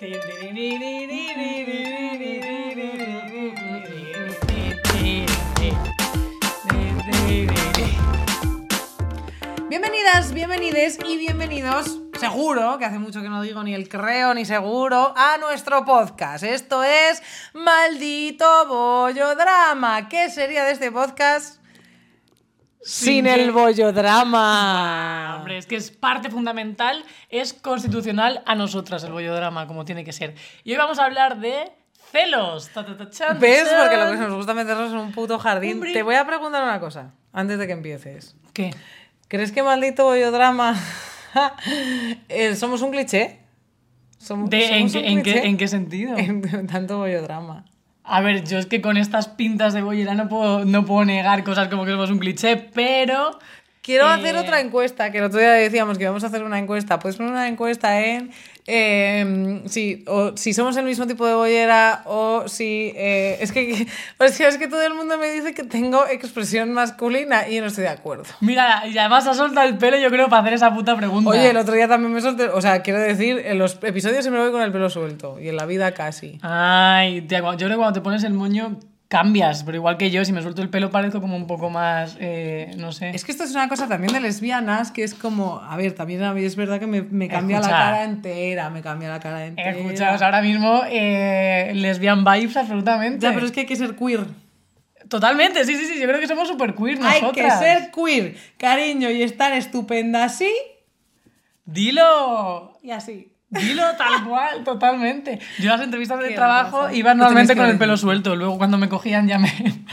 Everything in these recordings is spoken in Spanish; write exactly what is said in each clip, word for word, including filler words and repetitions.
Bienvenidas, bienvenides y bienvenidos, seguro, que hace mucho que no digo ni el creo ni seguro, a nuestro podcast. Esto es Maldito Bollo Drama. ¿Qué sería de este podcast sin, sin el bollo drama? Ah, hombre, es que es parte fundamental, es constitucional a nosotras el bollo drama, como tiene que ser. Y hoy vamos a hablar de celos. Ta, ta, ta, chan, ¿ves? Chan. Porque lo que nos gusta meternos en un puto jardín. Hombre. Te voy a preguntar una cosa, antes de que empieces. ¿Qué? ¿Crees que Maldito Bollo Drama somos un cliché? ¿Somos, de, somos en, un en, cliché? Qué, ¿En qué sentido? En tanto bollo drama. A ver, yo es que con estas pintas de bollera no puedo, no puedo negar cosas como que somos un cliché, pero... Quiero eh... hacer otra encuesta, que el otro día decíamos que íbamos a hacer una encuesta. Puedes poner una encuesta en eh, si, o, si somos el mismo tipo de bollera o si... Eh, es, que, es, que, es que todo el mundo me dice que tengo expresión masculina y yo no estoy de acuerdo. Mira, y además ha soltado el pelo, yo creo, para hacer esa puta pregunta. Oye, el otro día también me solté... O sea, quiero decir, en los episodios siempre voy con el pelo suelto y en la vida casi. Ay, tía, yo creo que cuando te pones el moño... cambias, pero igual que yo, si me suelto el pelo parezco como un poco más, eh, no sé. Es que esto es una cosa también de lesbianas, que es como, a ver, también a mí es verdad que me, me cambia Escucha. la cara entera, me cambia la cara entera. Escuchaos, ahora mismo eh, lesbian vibes absolutamente. Ya, pero es que hay que ser queer. Totalmente, sí, sí, sí, yo creo que somos súper queer nosotras. Hay que ser queer, cariño, y estar estupenda así. Dilo. Y así. Dilo tal cual, totalmente. Yo las entrevistas de Qué trabajo rapaza. iba normalmente con el pelo suelto, luego cuando me cogían ya me...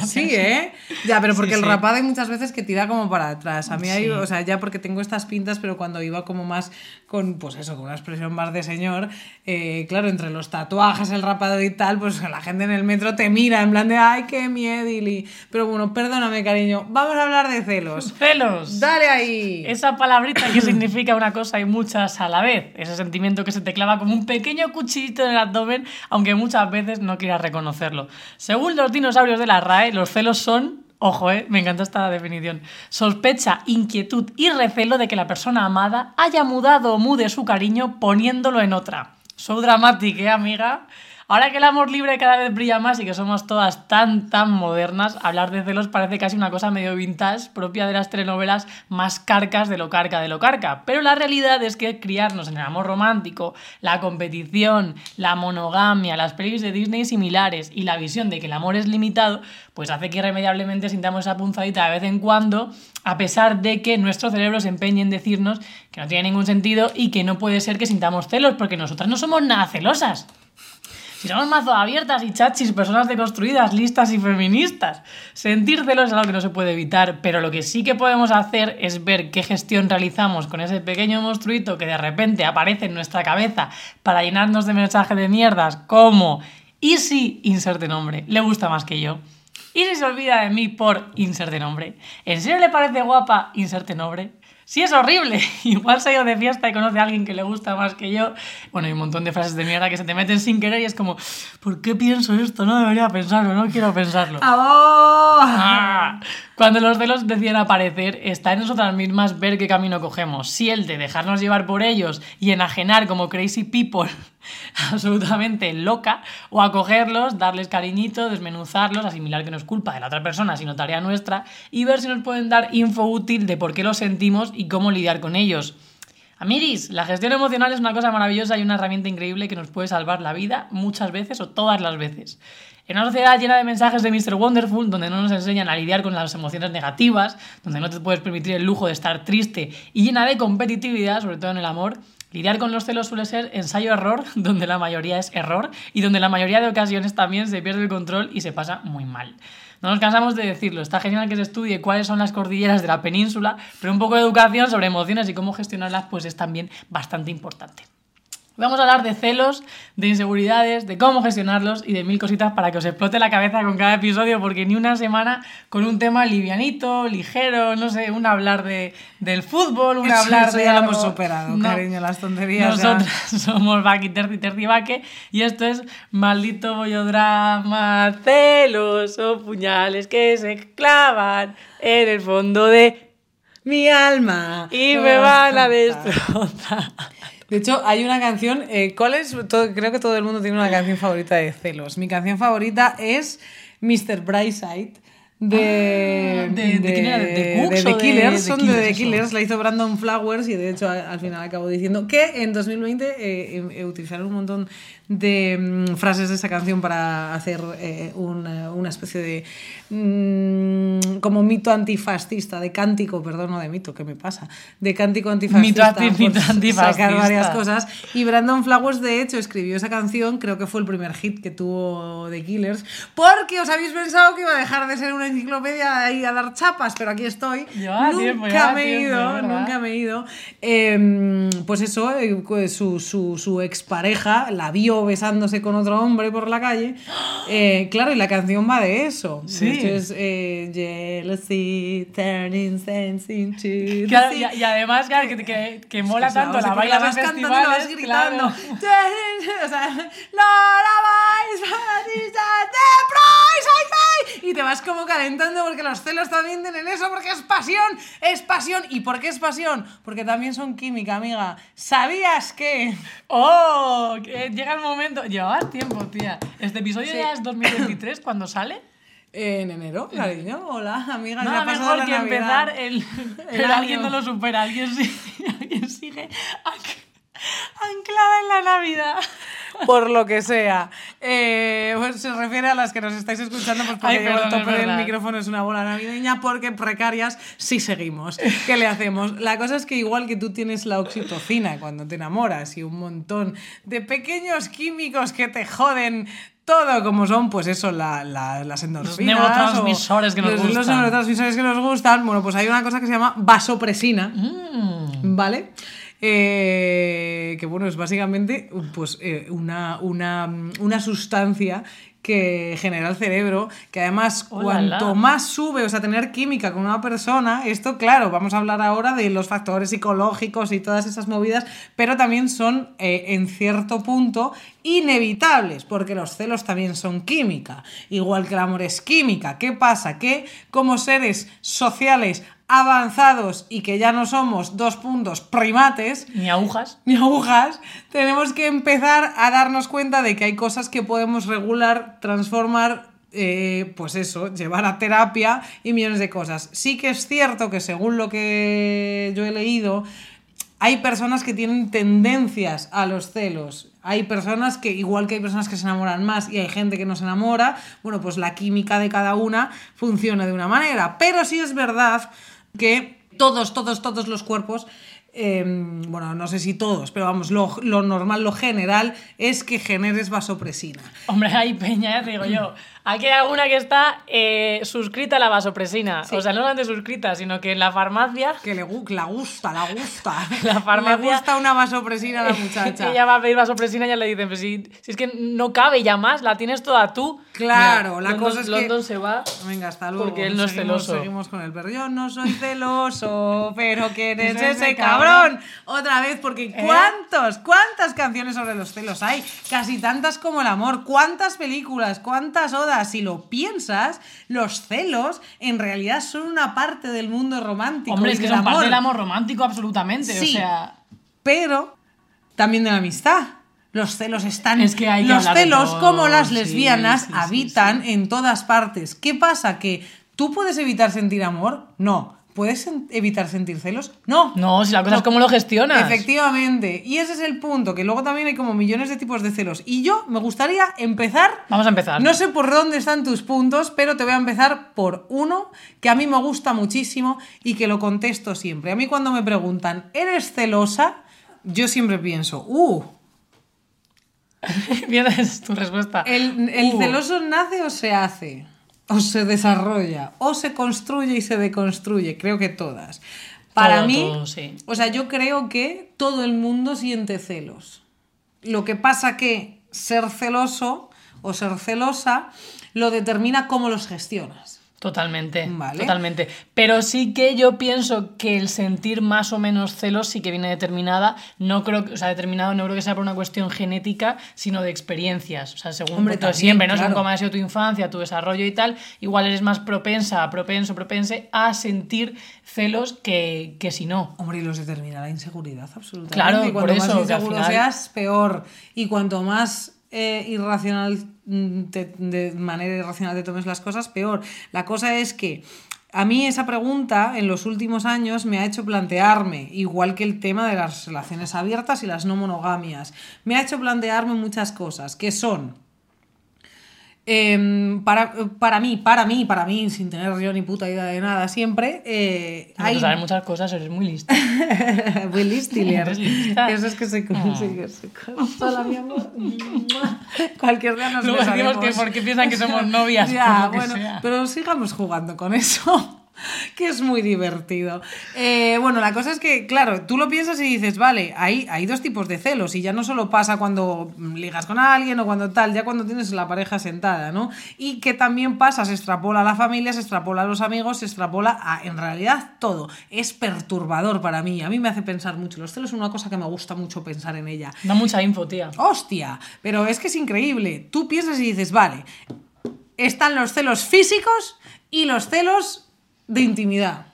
Sí, ¿eh? Ya, pero porque sí, el sí. rapado hay muchas veces que tira como para atrás. A mí sí. hay, o sea, ya porque tengo estas pintas, pero cuando iba como más con, pues eso, con una expresión más de señor, eh, claro, entre los tatuajes, el rapado y tal, pues la gente en el metro te mira en plan de ¡ay, qué miedili! Pero bueno, perdóname, cariño, vamos a hablar de celos. ¡Celos! ¡Dale ahí! Esa palabrita que significa una cosa y muchas a la vez, ese sentimiento que se te clava como un pequeño cuchillito en el abdomen, aunque muchas veces no quieras reconocerlo. Según los dinosaurios de la R A E, los celos son, ojo, eh, me encanta esta definición, sospecha, inquietud y recelo de que la persona amada haya mudado o mude su cariño poniéndolo en otra. So dramatic, ¿eh, amiga? Ahora que el amor libre cada vez brilla más y que somos todas tan, tan modernas, hablar de celos parece casi una cosa medio vintage, propia de las telenovelas más carcas de lo carca de lo carca. Pero la realidad es que criarnos en el amor romántico, la competición, la monogamia, las pelis de Disney similares y la visión de que el amor es limitado, pues hace que irremediablemente sintamos esa punzadita de vez en cuando, a pesar de que nuestro cerebro se empeñe en decirnos que no tiene ningún sentido y que no puede ser que sintamos celos, porque nosotras no somos nada celosas. Si somos mazo abiertas y chachis, personas deconstruidas, listas y feministas. Sentir celos es algo que no se puede evitar, pero lo que sí que podemos hacer es ver qué gestión realizamos con ese pequeño monstruito que de repente aparece en nuestra cabeza para llenarnos de mensajes de mierdas como ¿y si inserte nombre? Le gusta más que yo. ¿Y si se olvida de mí por inserte nombre? ¿En serio le parece guapa inserte nombre? Sí, es horrible. Igual se ha ido de fiesta y conoce a alguien que le gusta más que yo. Bueno, hay un montón de frases de mierda que se te meten sin querer y es como, ¿por qué pienso esto? No debería pensarlo, no quiero pensarlo. ¡Oh! Ah, cuando los celos deciden aparecer, está en nosotras mismas ver qué camino cogemos. Si el de dejarnos llevar por ellos y enajenar como crazy people absolutamente loca, o acogerlos, darles cariñito, desmenuzarlos, asimilar que no es culpa de la otra persona, sino tarea nuestra, y ver si nos pueden dar info útil de por qué los sentimos y cómo lidiar con ellos. Amiris, la gestión emocional es una cosa maravillosa y una herramienta increíble que nos puede salvar la vida muchas veces o todas las veces. En una sociedad llena de mensajes de mister Wonderful, donde no nos enseñan a lidiar con las emociones negativas, donde no te puedes permitir el lujo de estar triste y llena de competitividad, sobre todo en el amor, lidiar con los celos suele ser ensayo-error, donde la mayoría es error y donde la mayoría de ocasiones también se pierde el control y se pasa muy mal. No nos cansamos de decirlo, está genial que se estudie cuáles son las cordilleras de la península, pero un poco de educación sobre emociones y cómo gestionarlas pues es también bastante importante. Vamos a hablar de celos, de inseguridades, de cómo gestionarlos y de mil cositas para que os explote la cabeza con cada episodio, porque ni una semana con un tema livianito, ligero, no sé, un hablar de, del fútbol, un eso, hablar eso de ya algo... lo hemos superado, no, cariño, las tonterías. Nosotras ya. Somos Baki, Terci, Terci, Baque, y esto es Maldito Bollo Drama, celos o puñales que se clavan en el fondo de mi alma y me van a destrozar. De hecho, hay una canción, eh, ¿cuál es? Todo, creo que todo el mundo tiene una canción favorita de Celos. Mi canción favorita es mister Brightside de, ah, de, de, de, ¿quién era? ¿De, de The Killers? Son de, de, de, de The Killers, la hizo Brandon Flowers y de hecho al, al final acabo diciendo que en dos mil veinte eh, eh, utilizaron un montón de mm, frases de esa canción para hacer eh, una, una especie de mm, como mito antifascista, de cántico, perdón, no de mito, ¿qué me pasa? De cántico antifascista, mito, por mito antifascista, sacar varias cosas. Y Brandon Flowers de hecho escribió esa canción, creo que fue el primer hit que tuvo The Killers, porque os habéis pensado que iba a dejar de ser una enciclopedia y a dar chapas, pero aquí estoy. Lleva nunca, tiempo, lleva me tiempo, ido, nunca me he ido, nunca me he ido. Pues eso, eh, su, su, su expareja la vio besándose con otro hombre por la calle, eh, claro, y la canción va de eso. Sí. Esto es eh, jealousy, turning sense into. Claro, y, y además, claro, que, que, que mola, o sea, tanto, o sea, la bailas, la vas cantando, la vas gritando. Claro. O sea, y te vas como calentando porque los celos también tienen eso, porque es pasión, es pasión. ¿Y por qué es pasión? Porque también son química, amiga. ¿Sabías que? ¡Oh! Que llega el momento. Llevabas tiempo, tía. Este episodio sí. Ya es dos mil veintitrés, ¿cuándo sale? En enero, cariño. Hola, amiga. Nada mejor la que Navidad. Empezar el... el pero alguien no lo supera, alguien sigue, alguien sigue anclada en la Navidad. Por lo que sea. Eh, pues se refiere a las que nos estáis escuchando, pues porque ay, el tope del micrófono es una bola navideña, porque precarias sí seguimos. ¿Qué le hacemos? La cosa es que igual que tú tienes la oxitocina cuando te enamoras y un montón de pequeños químicos que te joden todo, como son, pues eso, la, la, las endorfinas. Los neurotransmisores que nos los, gustan. Los neurotransmisores que nos gustan. Bueno, pues hay una cosa que se llama vasopresina. Mm. ¿Vale? Eh, que bueno, es básicamente pues, eh, una, una, una sustancia que genera el cerebro, que además oh, cuanto la. más sube, o sea, tener química con una persona, esto claro, vamos a hablar ahora de los factores psicológicos y todas esas movidas, pero también son eh, en cierto punto inevitables, porque los celos también son química, igual que el amor es química. ¿Qué pasa? Que como seres sociales avanzados y que ya no somos dos puntos primates ni agujas ni agujas tenemos que empezar a darnos cuenta de que hay cosas que podemos regular, transformar, eh, pues eso, llevar a terapia y millones de cosas. Sí que es cierto que según lo que yo he leído hay personas que tienen tendencias a los celos. Hay personas que, igual que hay personas que se enamoran más y hay gente que no se enamora, bueno, pues la química de cada una funciona de una manera. Pero sí es verdad que todos, todos, todos los cuerpos, eh, bueno, no sé si todos, pero vamos, lo, lo normal, lo general, es que generes vasopresina. Hombre, hay peña, te digo yo. Aquí hay alguna que está eh, suscrita a la vasopresina. Sí. O sea, no solamente suscrita, sino que en la farmacia... Que le gu- la gusta, la gusta. La farmacia... Le gusta una vasopresina a la muchacha. Ella va a pedir vasopresina y ya le dicen, pues si, si es que no cabe ya más, la tienes toda tú. Claro, mira, la London, cosa es que... London se va... Venga, hasta luego. Porque él no es seguimos, celoso. Seguimos con el perro. Yo no soy celoso, pero ¿quién es ese cabrón? Otra vez, porque ¿eh? ¿Cuántos? ¿Cuántas canciones sobre los celos hay? Casi tantas como el amor. ¿Cuántas películas? ¿Cuántas odas? Si lo piensas, los celos en realidad son una parte del mundo romántico. Hombre, es que son amor. Parte del amor romántico, absolutamente. Sí, o sea... pero también de la amistad. Los celos están... Es que hay que los celos, todo. Como las lesbianas, sí, sí, habitan sí, sí. en todas partes. ¿Qué pasa? ¿Que tú puedes evitar sentir amor? No. ¿Puedes evitar sentir celos? No. No, si la cosa no. es cómo lo gestionas. Efectivamente. Y ese es el punto, que luego también hay como millones de tipos de celos. Y yo me gustaría empezar... Vamos a empezar. No sé por dónde están tus puntos, pero te voy a empezar por uno que a mí me gusta muchísimo y que lo contesto siempre. A mí cuando me preguntan, ¿eres celosa? Yo siempre pienso, ¡uh! Vienes tu respuesta. ¿El, el uh. celoso nace o se hace? O se desarrolla, o se construye y se deconstruye, creo que todas. Para todo, mí, todo, sí. O sea, yo creo que todo el mundo siente celos. Lo que pasa que ser celoso o ser celosa lo determina cómo los gestionas. Totalmente, ¿vale? Totalmente. Pero sí que yo pienso que el sentir más o menos celos sí que viene determinada, no creo, o sea, determinado no creo que sea por una cuestión genética, sino de experiencias. O sea, según Hombre, también, siempre, ¿no? Claro. Según cómo ha sido tu infancia, tu desarrollo y tal, igual eres más propensa, propenso, propense a sentir celos que, que si no. Hombre, y los determina la inseguridad, absolutamente. Claro, y cuanto por eso, más inseguro final... seas, peor. Y cuanto más Eh, irracional te, de manera irracional te tomes las cosas, peor. La cosa es que a mí esa pregunta en los últimos años me ha hecho plantearme, igual que el tema de las relaciones abiertas y las no monogamias, me ha hecho plantearme muchas cosas que son eh, para, para mí, para mí, para mí, sin tener yo ni puta idea de nada siempre. Eh, hay... sabes muchas cosas, eres muy lista. Muy listiler. Eso es que se consigue. Hola, mi amor. Cualquier día nos besaremos. Luego decimos que porque piensan que somos novias. Ya, bueno, sea. Pero sigamos jugando con eso, que es muy divertido. Eh, bueno, la cosa es que, claro, tú lo piensas y dices, vale, hay, hay dos tipos de celos y ya no solo pasa cuando ligas con alguien o cuando tal, ya cuando tienes la pareja sentada, ¿no? Y que también pasa, se extrapola a la familia, se extrapola a los amigos, se extrapola a, en realidad, todo. Es perturbador para mí, a mí me hace pensar mucho. Los celos son una cosa que me gusta mucho pensar en ella. Da mucha info, tía. ¡Hostia! Pero es que es increíble. Tú piensas y dices, vale, están los celos físicos y los celos... de intimidad.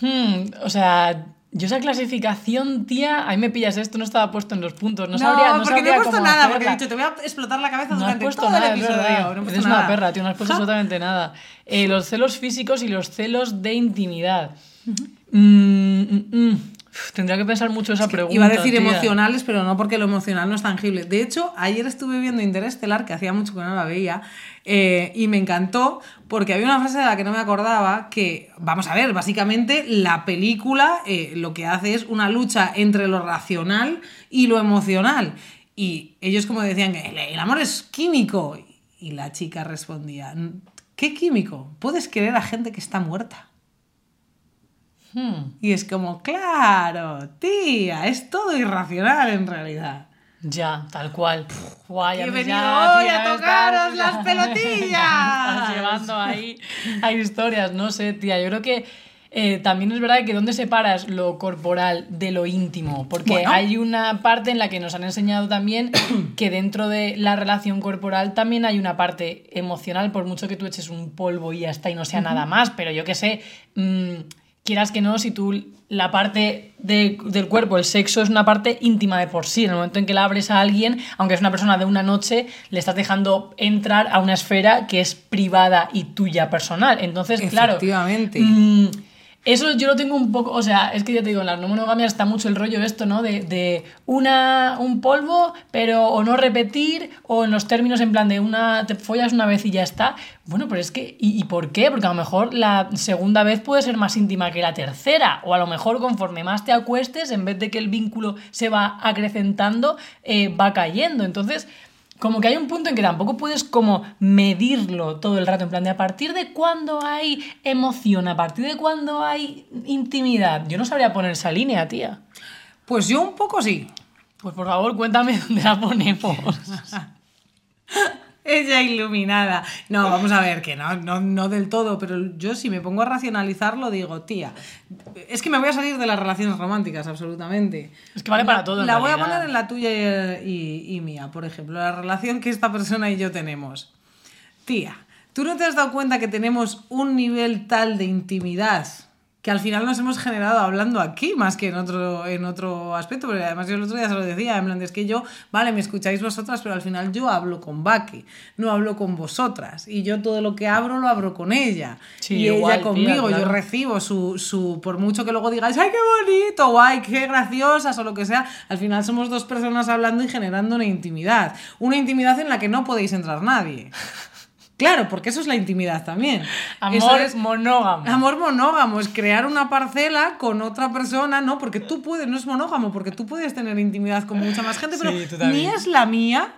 Hmm, o sea, yo esa clasificación, tía, ahí me pillas, esto no estaba puesto en los puntos. No, no sabría, no porque sabría no he puesto nada, hacerla. Porque he dicho, te voy a explotar la cabeza no durante todo nada, el episodio. Verdad, no he puesto eres nada. Una perra, tío, no has puesto absolutamente nada. Eh, los celos físicos y los celos de intimidad. Uh-huh. Mm, mm, mm. Uf, tendría que pensar mucho esa es que pregunta. Iba a decir tía. Emocionales, pero no, porque lo emocional no es tangible. De hecho, ayer estuve viendo Interestelar, que hacía mucho que no la veía, eh, y me encantó porque había una frase de la que no me acordaba que, vamos a ver, básicamente la película eh, lo que hace es una lucha entre lo racional y lo emocional. Y ellos como decían que el, el amor es químico. Y la chica respondía, ¿qué químico? ¿Puedes querer a gente que está muerta? Hmm. Y es como, claro, tía, es todo irracional en realidad. Ya, tal cual. Pff, guay, he venido ya, hoy a tocaros las pelotillas. Estás llevando ahí a historias, no sé, tía, yo creo que eh, también es verdad que dónde separas lo corporal de lo íntimo, porque bueno, hay una parte en la que nos han enseñado también que dentro de la relación corporal también hay una parte emocional, por mucho que tú eches un polvo y ya está y no sea uh-huh. nada más, pero yo qué sé... Mmm, quieras que no, si tú la parte de, del cuerpo, el sexo, es una parte íntima de por sí. En el momento en que la abres a alguien, aunque es una persona de una noche, le estás dejando entrar a una esfera que es privada y tuya personal. Entonces, claro... Efectivamente. Mmm, eso yo lo tengo un poco... O sea, es que ya te digo, en las no monogamias está mucho el rollo esto, ¿no? De, de una, un polvo, pero o no repetir, o en los términos en plan de una... Te follas una vez y ya está. Bueno, pero es que... ¿Y, y por qué? Porque a lo mejor la segunda vez puede ser más íntima que la tercera. O a lo mejor conforme más te acuestes, en vez de que el vínculo se va acrecentando, eh, va cayendo. Entonces... Como que hay un punto en que tampoco puedes como medirlo todo el rato, en plan de a partir de cuándo hay emoción, a partir de cuándo hay intimidad. Yo no sabría poner esa línea, tía. Pues yo un poco sí. Pues por favor, cuéntame dónde la ponemos. Ella iluminada. No, vamos a ver, que no, no, no del todo, pero yo si me pongo a racionalizarlo digo, tía, es que me voy a salir de las relaciones románticas, absolutamente. Es que vale para todo. La voy a poner en la tuya y, y, y mía, por ejemplo, la relación que esta persona y yo tenemos. Tía, ¿tú no te has dado cuenta que tenemos un nivel tal de intimidad que al final nos hemos generado hablando aquí más que en otro, en otro aspecto? Porque además yo el otro día se lo decía, en plan, es que yo, vale, me escucháis vosotras, pero al final yo hablo con Baki, no hablo con vosotras. Y yo todo lo que abro, lo abro con ella. Sí, y igual, ella conmigo, tía, claro. Yo recibo su, su... Por mucho que luego digáis, ¡ay, qué bonito! O ¡ay, qué graciosas! O lo que sea, al final somos dos personas hablando y generando una intimidad. Una intimidad en la que no podéis entrar nadie. Claro, porque eso es la intimidad también. Amor es, monógamo. Amor monógamo, es crear una parcela con otra persona, ¿no? Porque tú puedes, no es monógamo, porque tú puedes tener intimidad con mucha más gente, pero sí, ni es la mía,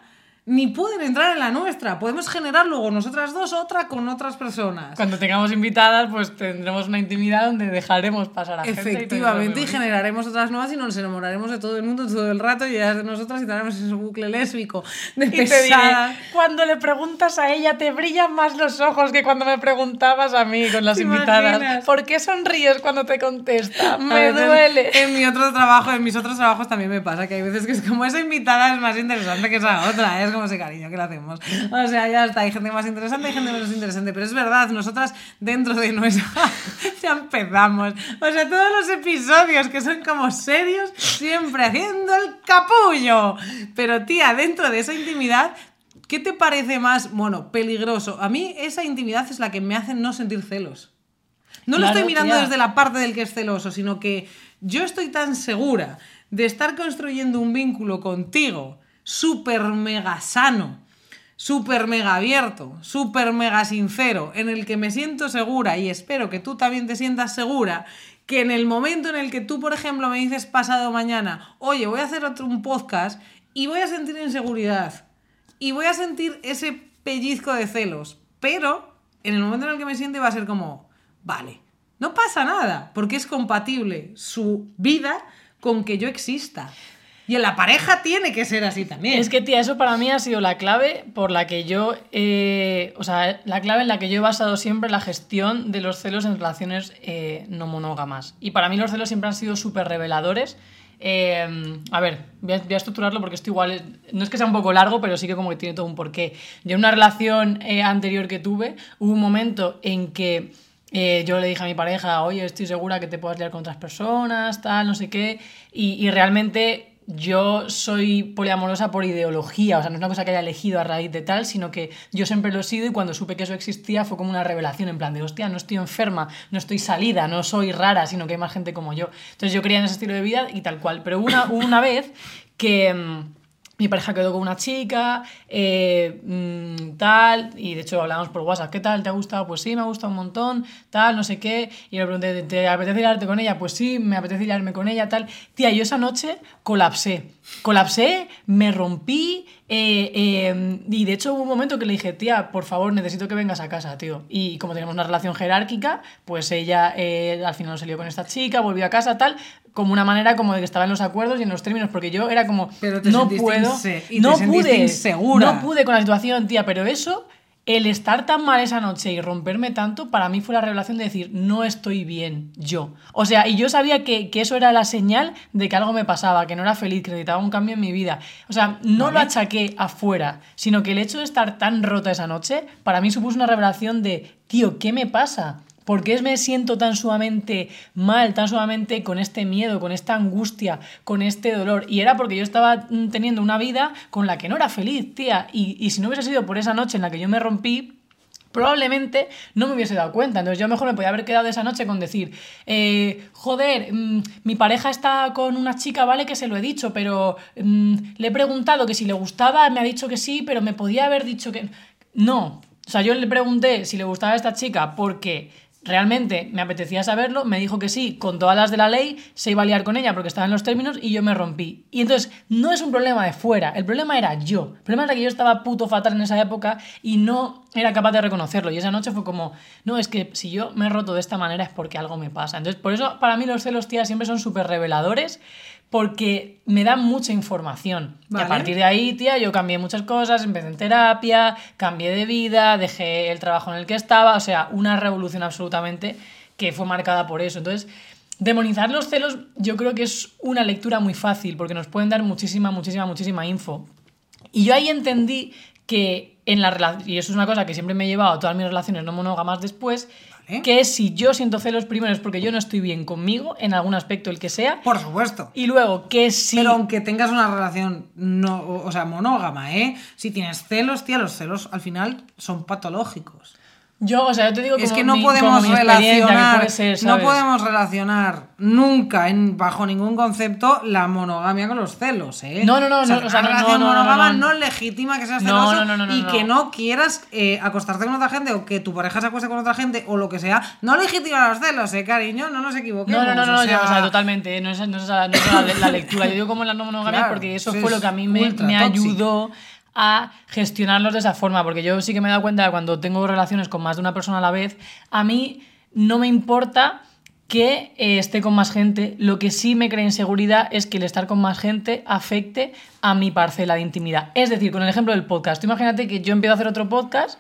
ni pueden entrar en la nuestra. Podemos generar luego nosotras dos otra con otras personas. Cuando tengamos invitadas, pues tendremos una intimidad donde dejaremos pasar a gente. Efectivamente, y, y generaremos otras nuevas y nos enamoraremos de todo el mundo todo el rato y de nosotras y tendremos ese bucle lésbico de pesada. Cuando le preguntas a ella te brillan más los ojos que cuando me preguntabas a mí con las invitadas. ¿Imaginas? ¿Por qué sonríes cuando te contesta? Me duele. En, en mi otro trabajo, en mis otros trabajos también me pasa que hay veces que es como esa invitada es más interesante que esa otra, ¿eh? Como ese cariño que le hacemos. O sea, ya está, hay gente más interesante, hay gente menos interesante, pero es verdad, nosotras dentro de nuestra... ya empezamos. O sea, todos los episodios que son como serios, siempre haciendo el capullo. Pero tía, dentro de esa intimidad, ¿qué te parece más, bueno, peligroso? A mí esa intimidad es la que me hace no sentir celos. No claro, lo estoy mirando tía. Desde la parte del que es celoso, sino que yo estoy tan segura de estar construyendo un vínculo contigo súper mega sano, súper mega abierto, súper mega sincero, en el que me siento segura y espero que tú también te sientas segura, que en el momento en el que tú, por ejemplo, me dices pasado mañana, oye, voy a hacer otro un podcast y voy a sentir inseguridad y voy a sentir ese pellizco de celos, pero en el momento en el que me siente va a ser como, vale, no pasa nada, porque es compatible su vida con que yo exista. Y en la pareja tiene que ser así también. Es que, tía, eso para mí ha sido la clave por la que yo... Eh, o sea, la clave en la que yo he basado siempre la gestión de los celos en relaciones eh, no monógamas. Y para mí los celos siempre han sido súper reveladores. Eh, a ver, voy a, voy a estructurarlo porque esto igual... Es, no es que sea un poco largo, pero sí que como que tiene todo un porqué. Yo en una relación eh, anterior que tuve, hubo un momento en que... Eh, yo le dije a mi pareja, oye, estoy segura que te puedas liar con otras personas, tal, no sé qué... Y, y realmente... Yo soy poliamorosa por ideología, o sea, no es una cosa que haya elegido a raíz de tal, sino que yo siempre lo he sido y cuando supe que eso existía fue como una revelación en plan de, hostia, no estoy enferma, no estoy salida, no soy rara, sino que hay más gente como yo. Entonces yo creía en ese estilo de vida y tal cual. Pero una, una vez que mmm, mi pareja quedó con una chica, eh, mmm, tal, y de hecho hablábamos por WhatsApp, ¿qué tal? ¿Te ha gustado? Pues sí, me ha gustado un montón, tal, no sé qué. Y le pregunté, ¿te apetece liarte con ella? Pues sí, me apetece liarme con ella, tal. Tía, yo esa noche colapsé. Colapsé, me rompí eh, eh, y de hecho hubo un momento que le dije, tía, por favor, necesito que vengas a casa, tío. Y como tenemos una relación jerárquica, pues ella eh, al final se lió con esta chica, volvió a casa, tal, como una manera como de que estaba en los acuerdos y en los términos, porque yo era como, pero te no puedo, inse- y no te pude, insegura. No pude con la situación, tía, pero eso... El estar tan mal esa noche y romperme tanto, para mí fue la revelación de decir, no estoy bien, yo. O sea, y yo sabía que, que eso era la señal de que algo me pasaba, que no era feliz, que necesitaba un cambio en mi vida. O sea, no ¿Vale? lo achaqué afuera, sino que el hecho de estar tan rota esa noche, para mí supuso una revelación de, tío, ¿qué me pasa? ¿Por qué me siento tan sumamente mal, tan sumamente con este miedo, con esta angustia, con este dolor? Y era porque yo estaba teniendo una vida con la que no era feliz, tía. Y, y si no hubiese sido por esa noche en la que yo me rompí, probablemente no me hubiese dado cuenta. Entonces yo mejor me podía haber quedado esa noche con decir, eh, joder, mmm, mi pareja está con una chica, vale que se lo he dicho, pero mmm, le he preguntado que si le gustaba, me ha dicho que sí, pero me podía haber dicho que... No. O sea, yo le pregunté si le gustaba a esta chica porque... Realmente me apetecía saberlo, me dijo que sí, con todas las de la ley, se iba a liar con ella porque estaba en los términos y yo me rompí. Y entonces, no es un problema de fuera, el problema era yo. El problema era que yo estaba puto fatal en esa época y no era capaz de reconocerlo. Y esa noche fue como, no, es que si yo me he roto de esta manera es porque algo me pasa. Entonces, por eso para mí los celos, tía, siempre son súper reveladores porque me dan mucha información. Vale. Y a partir de ahí, tía, yo cambié muchas cosas, empecé en terapia, cambié de vida, dejé el trabajo en el que estaba, o sea, una revolución absolutamente que fue marcada por eso. Entonces, demonizar los celos yo creo que es una lectura muy fácil porque nos pueden dar muchísima, muchísima, muchísima info. Y yo ahí entendí que en la relación, y eso es una cosa que siempre me he llevado a todas mis relaciones no monógamas después... ¿Eh? Que si yo siento celos, primero es porque yo no estoy bien conmigo, en algún aspecto, el que sea. Por supuesto. Y luego, que si... Pero aunque tengas una relación no, o sea, monógama, ¿eh? Si tienes celos, tía, los celos al final son patológicos. Yo, o sea, yo te digo que... Es que no mi, podemos relacionar... Que ser, no podemos relacionar nunca, en, bajo ningún concepto, la monogamia con los celos, ¿eh? No, no, no. O sea, no, o sea, una no, relación no, no, monógama no, no, no. no legitima que seas celoso no, no, no, no, y no. que no quieras eh, acostarte con otra gente o que tu pareja se acueste con otra gente o lo que sea. No legitima los celos, ¿eh, cariño? No nos equivoquemos. No, no, no, o sea... Yo, o sea, totalmente. No es, no es, no es la, la lectura. Yo digo como en la no monogamia claro, porque eso sí, fue lo que a mí me, me ayudó... a gestionarlos de esa forma, porque yo sí que me he dado cuenta de cuando tengo relaciones con más de una persona a la vez, a mí no me importa que eh, esté con más gente. Lo que sí me crea inseguridad es que el estar con más gente afecte a mi parcela de intimidad. Es decir, con el ejemplo del podcast, tú imagínate que yo empiezo a hacer otro podcast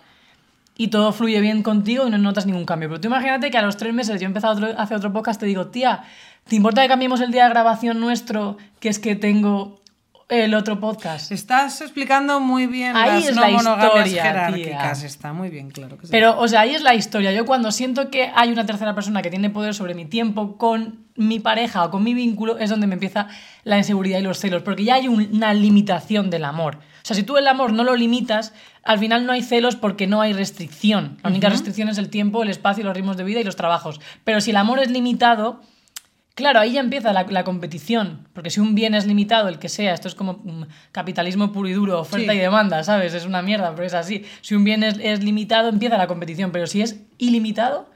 y todo fluye bien contigo y no notas ningún cambio, pero tú imagínate que a los tres meses yo he empezado otro, a hacer otro podcast, te digo, tía, ¿te importa que cambiemos el día de grabación nuestro? Que es que tengo el otro podcast. Estás explicando muy bien ahí las es no la monogamias historia, jerárquicas. Tía. Está muy bien, claro que sí. Pero, o sea, ahí es la historia. Yo cuando siento que hay una tercera persona que tiene poder sobre mi tiempo con mi pareja o con mi vínculo, es donde me empieza la inseguridad y los celos, porque ya hay una limitación del amor. O sea, si tú el amor no lo limitas, al final no hay celos porque no hay restricción. La única uh-huh. restricción es el tiempo, el espacio, los ritmos de vida y los trabajos. Pero si el amor es limitado, claro, ahí ya empieza la, la competición, porque si un bien es limitado, el que sea, esto es como capitalismo puro y duro, oferta sí. y demanda, ¿sabes? Es una mierda, pero es así. Si un bien es, es limitado, empieza la competición, pero si es ilimitado,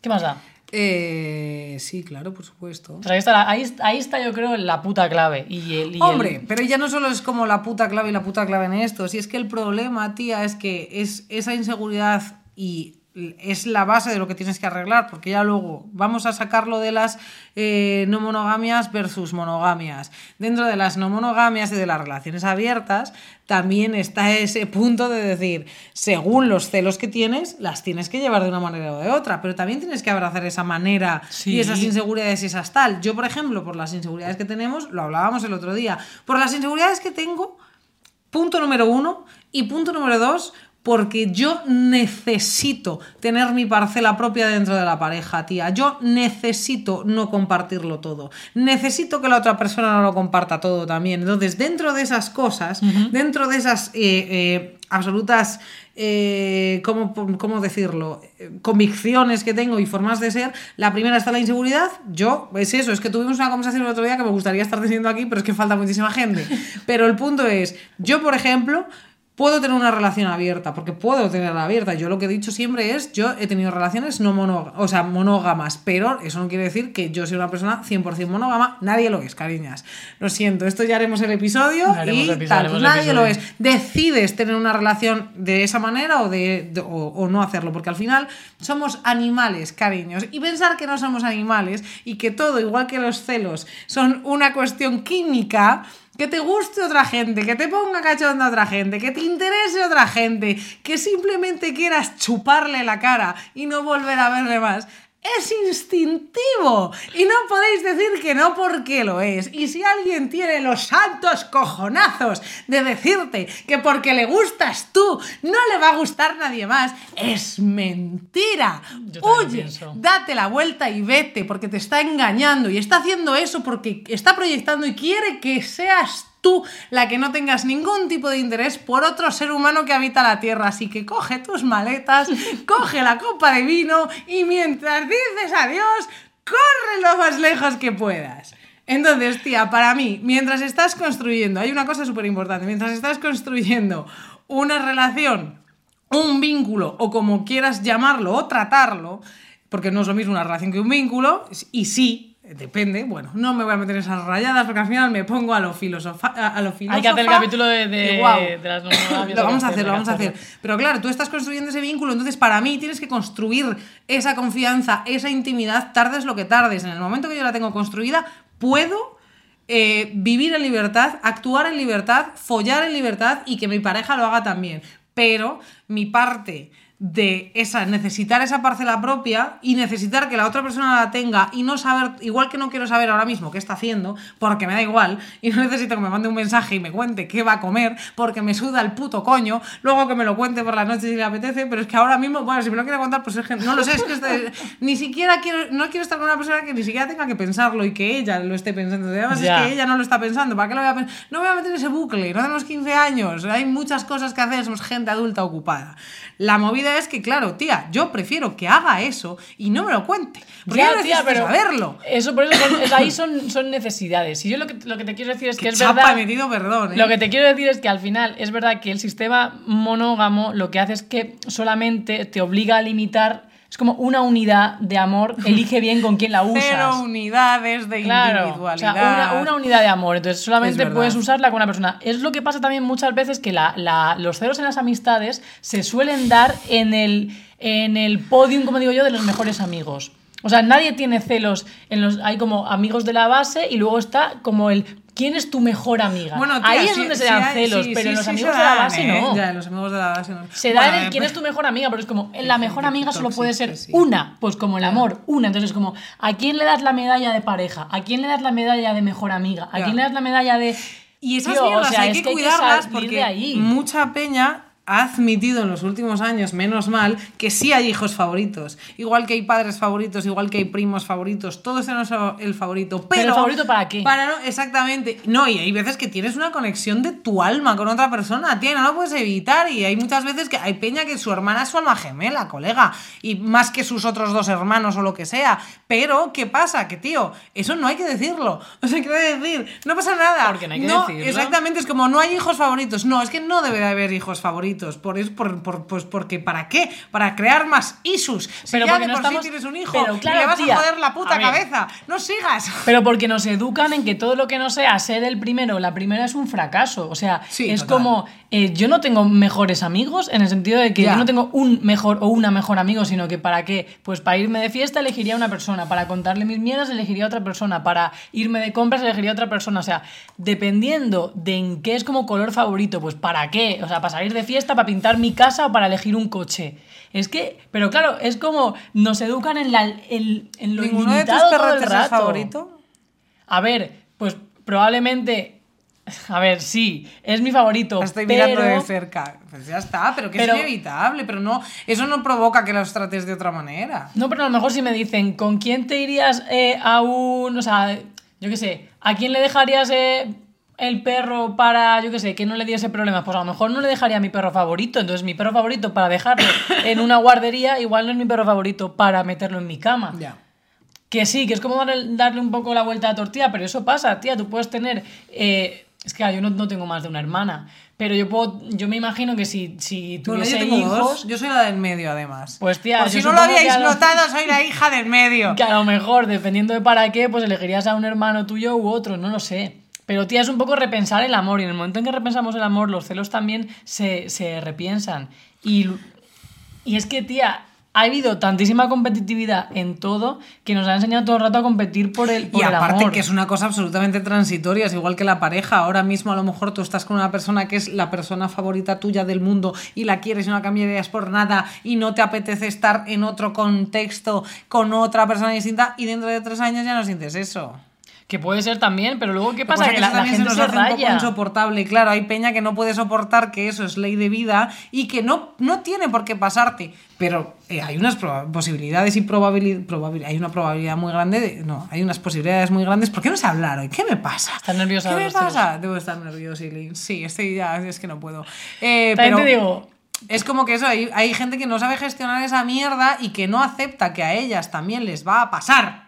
¿qué más da? Eh, sí, claro, por supuesto. O sea, ahí, está la, ahí, ahí está, yo creo, la puta clave. Y el, y Hombre, el... pero ya no solo es como la puta clave y la puta clave en esto, si es que el problema, tía, es que es esa inseguridad y... es la base de lo que tienes que arreglar, porque ya luego vamos a sacarlo de las eh, no monogamias versus monogamias. Dentro de las no monogamias y de las relaciones abiertas también está ese punto de decir, según los celos que tienes, las tienes que llevar de una manera o de otra, pero también tienes que abrazar esa manera sí. y esas inseguridades y esas tal. Yo, por ejemplo, por las inseguridades que tenemos, lo hablábamos el otro día, por las inseguridades que tengo, punto número uno, y punto número dos, porque yo necesito tener mi parcela propia dentro de la pareja, tía. Yo necesito no compartirlo todo. Necesito que la otra persona no lo comparta todo también. Entonces, dentro de esas cosas, uh-huh. dentro de esas eh, eh, absolutas, eh, ¿cómo, cómo decirlo? Convicciones que tengo y formas de ser, la primera está la inseguridad. Yo, es eso, es que tuvimos una conversación el otro día que me gustaría estar diciendo aquí, pero es que falta muchísima gente. Pero el punto es, yo, por ejemplo... puedo tener una relación abierta, porque puedo tenerla abierta. Yo lo que he dicho siempre es, yo he tenido relaciones no mono, o sea, monógamas, pero eso no quiere decir que yo sea una persona cien por ciento monógama. Nadie lo es, cariñas. Lo siento, esto ya haremos el episodio haremos y episodio, tal, nadie episodio. Lo es. Decides tener una relación de esa manera o, de, de, o, o no hacerlo, porque al final somos animales, cariños. Y pensar que no somos animales y que todo, igual que los celos, son una cuestión química... que te guste otra gente, que te ponga cachonda otra gente, que te interese otra gente, que simplemente quieras chuparle la cara y no volver a verle más... es instintivo y no podéis decir que no porque lo es. Y si alguien tiene los santos cojonazos de decirte que porque le gustas tú no le va a gustar nadie más, es mentira. Huye, date la vuelta y vete, porque te está engañando y está haciendo eso porque está proyectando y quiere que seas tú Tú, la que no tengas ningún tipo de interés por otro ser humano que habita la Tierra. Así que coge tus maletas, coge la copa de vino y mientras dices adiós, corre lo más lejos que puedas. Entonces, tía, para mí, mientras estás construyendo, hay una cosa súper importante, mientras estás construyendo una relación, un vínculo o como quieras llamarlo o tratarlo, porque no es lo mismo una relación que un vínculo, y sí, depende, bueno, no me voy a meter esas rayadas porque al final me pongo a lo filósofa. Hay que hacer el capítulo de, de, wow. de las nuevas. Lo vamos a hacer, lo vamos a hacer. Pero claro, tú estás construyendo ese vínculo, entonces para mí tienes que construir esa confianza, esa intimidad, tardes lo que tardes. En el momento que yo la tengo construida, puedo eh, vivir en libertad, actuar en libertad, follar en libertad y que mi pareja lo haga también. Pero mi parte... de esa, necesitar esa parcela propia y necesitar que la otra persona la tenga y no saber, igual que no quiero saber ahora mismo qué está haciendo, porque me da igual y no necesito que me mande un mensaje y me cuente qué va a comer, porque me suda el puto coño, luego que me lo cuente por la noche si le apetece, pero es que ahora mismo, bueno, si me lo quiere contar, pues es que no lo sé, es que este, ni siquiera quiero, no quiero estar con una persona que ni siquiera tenga que pensarlo y que ella lo esté pensando, además yeah. es que ella no lo está pensando, ¿para qué lo voy a pensar? No me voy a meter en ese bucle, no tenemos quince años, hay muchas cosas que hacer, somos gente adulta ocupada. La movida es que, claro, tía, yo prefiero que haga eso y no me lo cuente. Porque ya, yo necesito tía, saberlo. Eso, por eso, son, ahí son, son necesidades. Y yo lo que, lo que te quiero decir es que, que es chapa verdad... he metido, perdón, ¿eh? Lo que te quiero decir es que al final es verdad que el sistema monógamo lo que hace es que solamente te obliga a limitar Es como una unidad de amor, elige bien con quién la usas. Cero unidades de claro, individualidad. O sea, una, una unidad de amor, entonces solamente puedes usarla con una persona. Es lo que pasa también muchas veces, que la, la, los ceros en las amistades se suelen dar en el, en el podium, como digo yo, de los mejores amigos. O sea, nadie tiene celos en los, hay como amigos de la base y luego está como el ¿quién es tu mejor amiga? Bueno, tía, ahí es sí, donde se dan sí, celos, sí, pero sí, en los sí, amigos de la base dan, no. Eh, ya, en los amigos de la base no. Se bueno, da en el quién es tu mejor amiga, pero es como la mejor amiga solo puede ser sí. una, pues como el amor, una. Entonces es como, ¿a quién le das la medalla de pareja? ¿A quién le das la medalla de mejor amiga? ¿A quién le das la medalla de...? Y esas mierdas, o sea, hay que cuidarlas que porque mucha peña... ha admitido en los últimos años, menos mal, que sí hay hijos favoritos. Igual que hay padres favoritos, igual que hay primos favoritos, todo ese no es el favorito. ¿Pero, ¿Pero favorito para qué? Para no, exactamente. No, y hay veces que tienes una conexión de tu alma con otra persona, tía, no lo puedes evitar. Y hay muchas veces que hay peña que su hermana es su alma gemela, colega, y más que sus otros dos hermanos o lo que sea. Pero, ¿qué pasa? Que, tío, eso no hay que decirlo. O sea, quiero decir, no pasa nada. Porque no hay que no, decirlo. Exactamente, es como no hay hijos favoritos. No, es que no debe de haber hijos favoritos. Por eso, por, por, pues porque ¿para qué? Para crear más isus. Si pero ya porque de no por estamos... sí tienes un hijo pero, claro, y le vas tía, a joder la puta cabeza. No sigas. Pero porque nos educan en que todo lo que no sea ser el primero, la primera es un fracaso. O sea, sí, es total. Como eh, yo no tengo mejores amigos en el sentido de que ya. yo no tengo un mejor o una mejor amigo, sino que ¿para qué? Pues para irme de fiesta elegiría una persona, para contarle mis mierdas elegiría otra persona, para irme de compras elegiría otra persona. O sea, dependiendo de en qué es como color favorito, pues ¿para qué? O sea, para salir de fiesta, para pintar mi casa o para elegir un coche. Es que, pero claro, es como nos educan en, la, en, en lo ¿Ninguno ilimitado de tus todo el rato. Favorito? A ver, pues probablemente... A ver, sí, es mi favorito. La estoy pero... mirando de cerca. Pues ya está, pero que pero... es inevitable. Pero no, eso no provoca que los trates de otra manera. No, pero a lo mejor si me dicen ¿con quién te irías eh, a un... o sea, yo qué sé, ¿a quién le dejarías... Eh, el perro para, yo qué sé, que no le diese problemas? Pues a lo mejor no le dejaría a mi perro favorito. Entonces mi perro favorito para dejarlo en una guardería igual no es mi perro favorito para meterlo en mi cama. Ya. Que sí, que es como darle, darle un poco la vuelta a la tortilla, pero eso pasa, tía. Tú puedes tener... Eh, es que claro, yo no, no tengo más de una hermana, pero yo puedo, yo me imagino que si, si tuviese bueno, yo tengo hijos... Dos. Yo soy la del medio, además. Pues tía... Por si no lo habíais los... notado, soy la hija del medio. Que a lo mejor, dependiendo de para qué, pues elegirías a un hermano tuyo u otro, no lo sé. Pero tía, es un poco repensar el amor, y en el momento en que repensamos el amor, los celos también se, se repiensan. Y, y es que, tía, ha habido tantísima competitividad en todo que nos han enseñado todo el rato a competir por el, por el amor. Y aparte que es una cosa absolutamente transitoria, es igual que la pareja. Ahora mismo a lo mejor tú estás con una persona que es la persona favorita tuya del mundo y la quieres y no la cambiarías por nada y no te apetece estar en otro contexto con otra persona distinta, y dentro de tres años ya no sientes eso. Que puede ser también, pero luego ¿qué pasa? Pues que la, la gente se, nos se hace raya. Un poco insoportable. Claro, hay peña que no puede soportar que eso es ley de vida y que no, no tiene por qué pasarte. Pero eh, hay unas proba- posibilidades y probabilidad... Probabil- hay una probabilidad muy grande... De, no, hay unas posibilidades muy grandes. ¿Por qué no sé hablar hoy? ¿Qué me pasa? ¿Estás nerviosa? ¿Qué me pasa? Tíos. Debo estar nerviosa, Eileen. Sí, estoy ya... Es que no puedo. Eh, también pero... te digo... Es como que eso, hay, hay gente que no sabe gestionar esa mierda y que no acepta que a ellas también les va a pasar.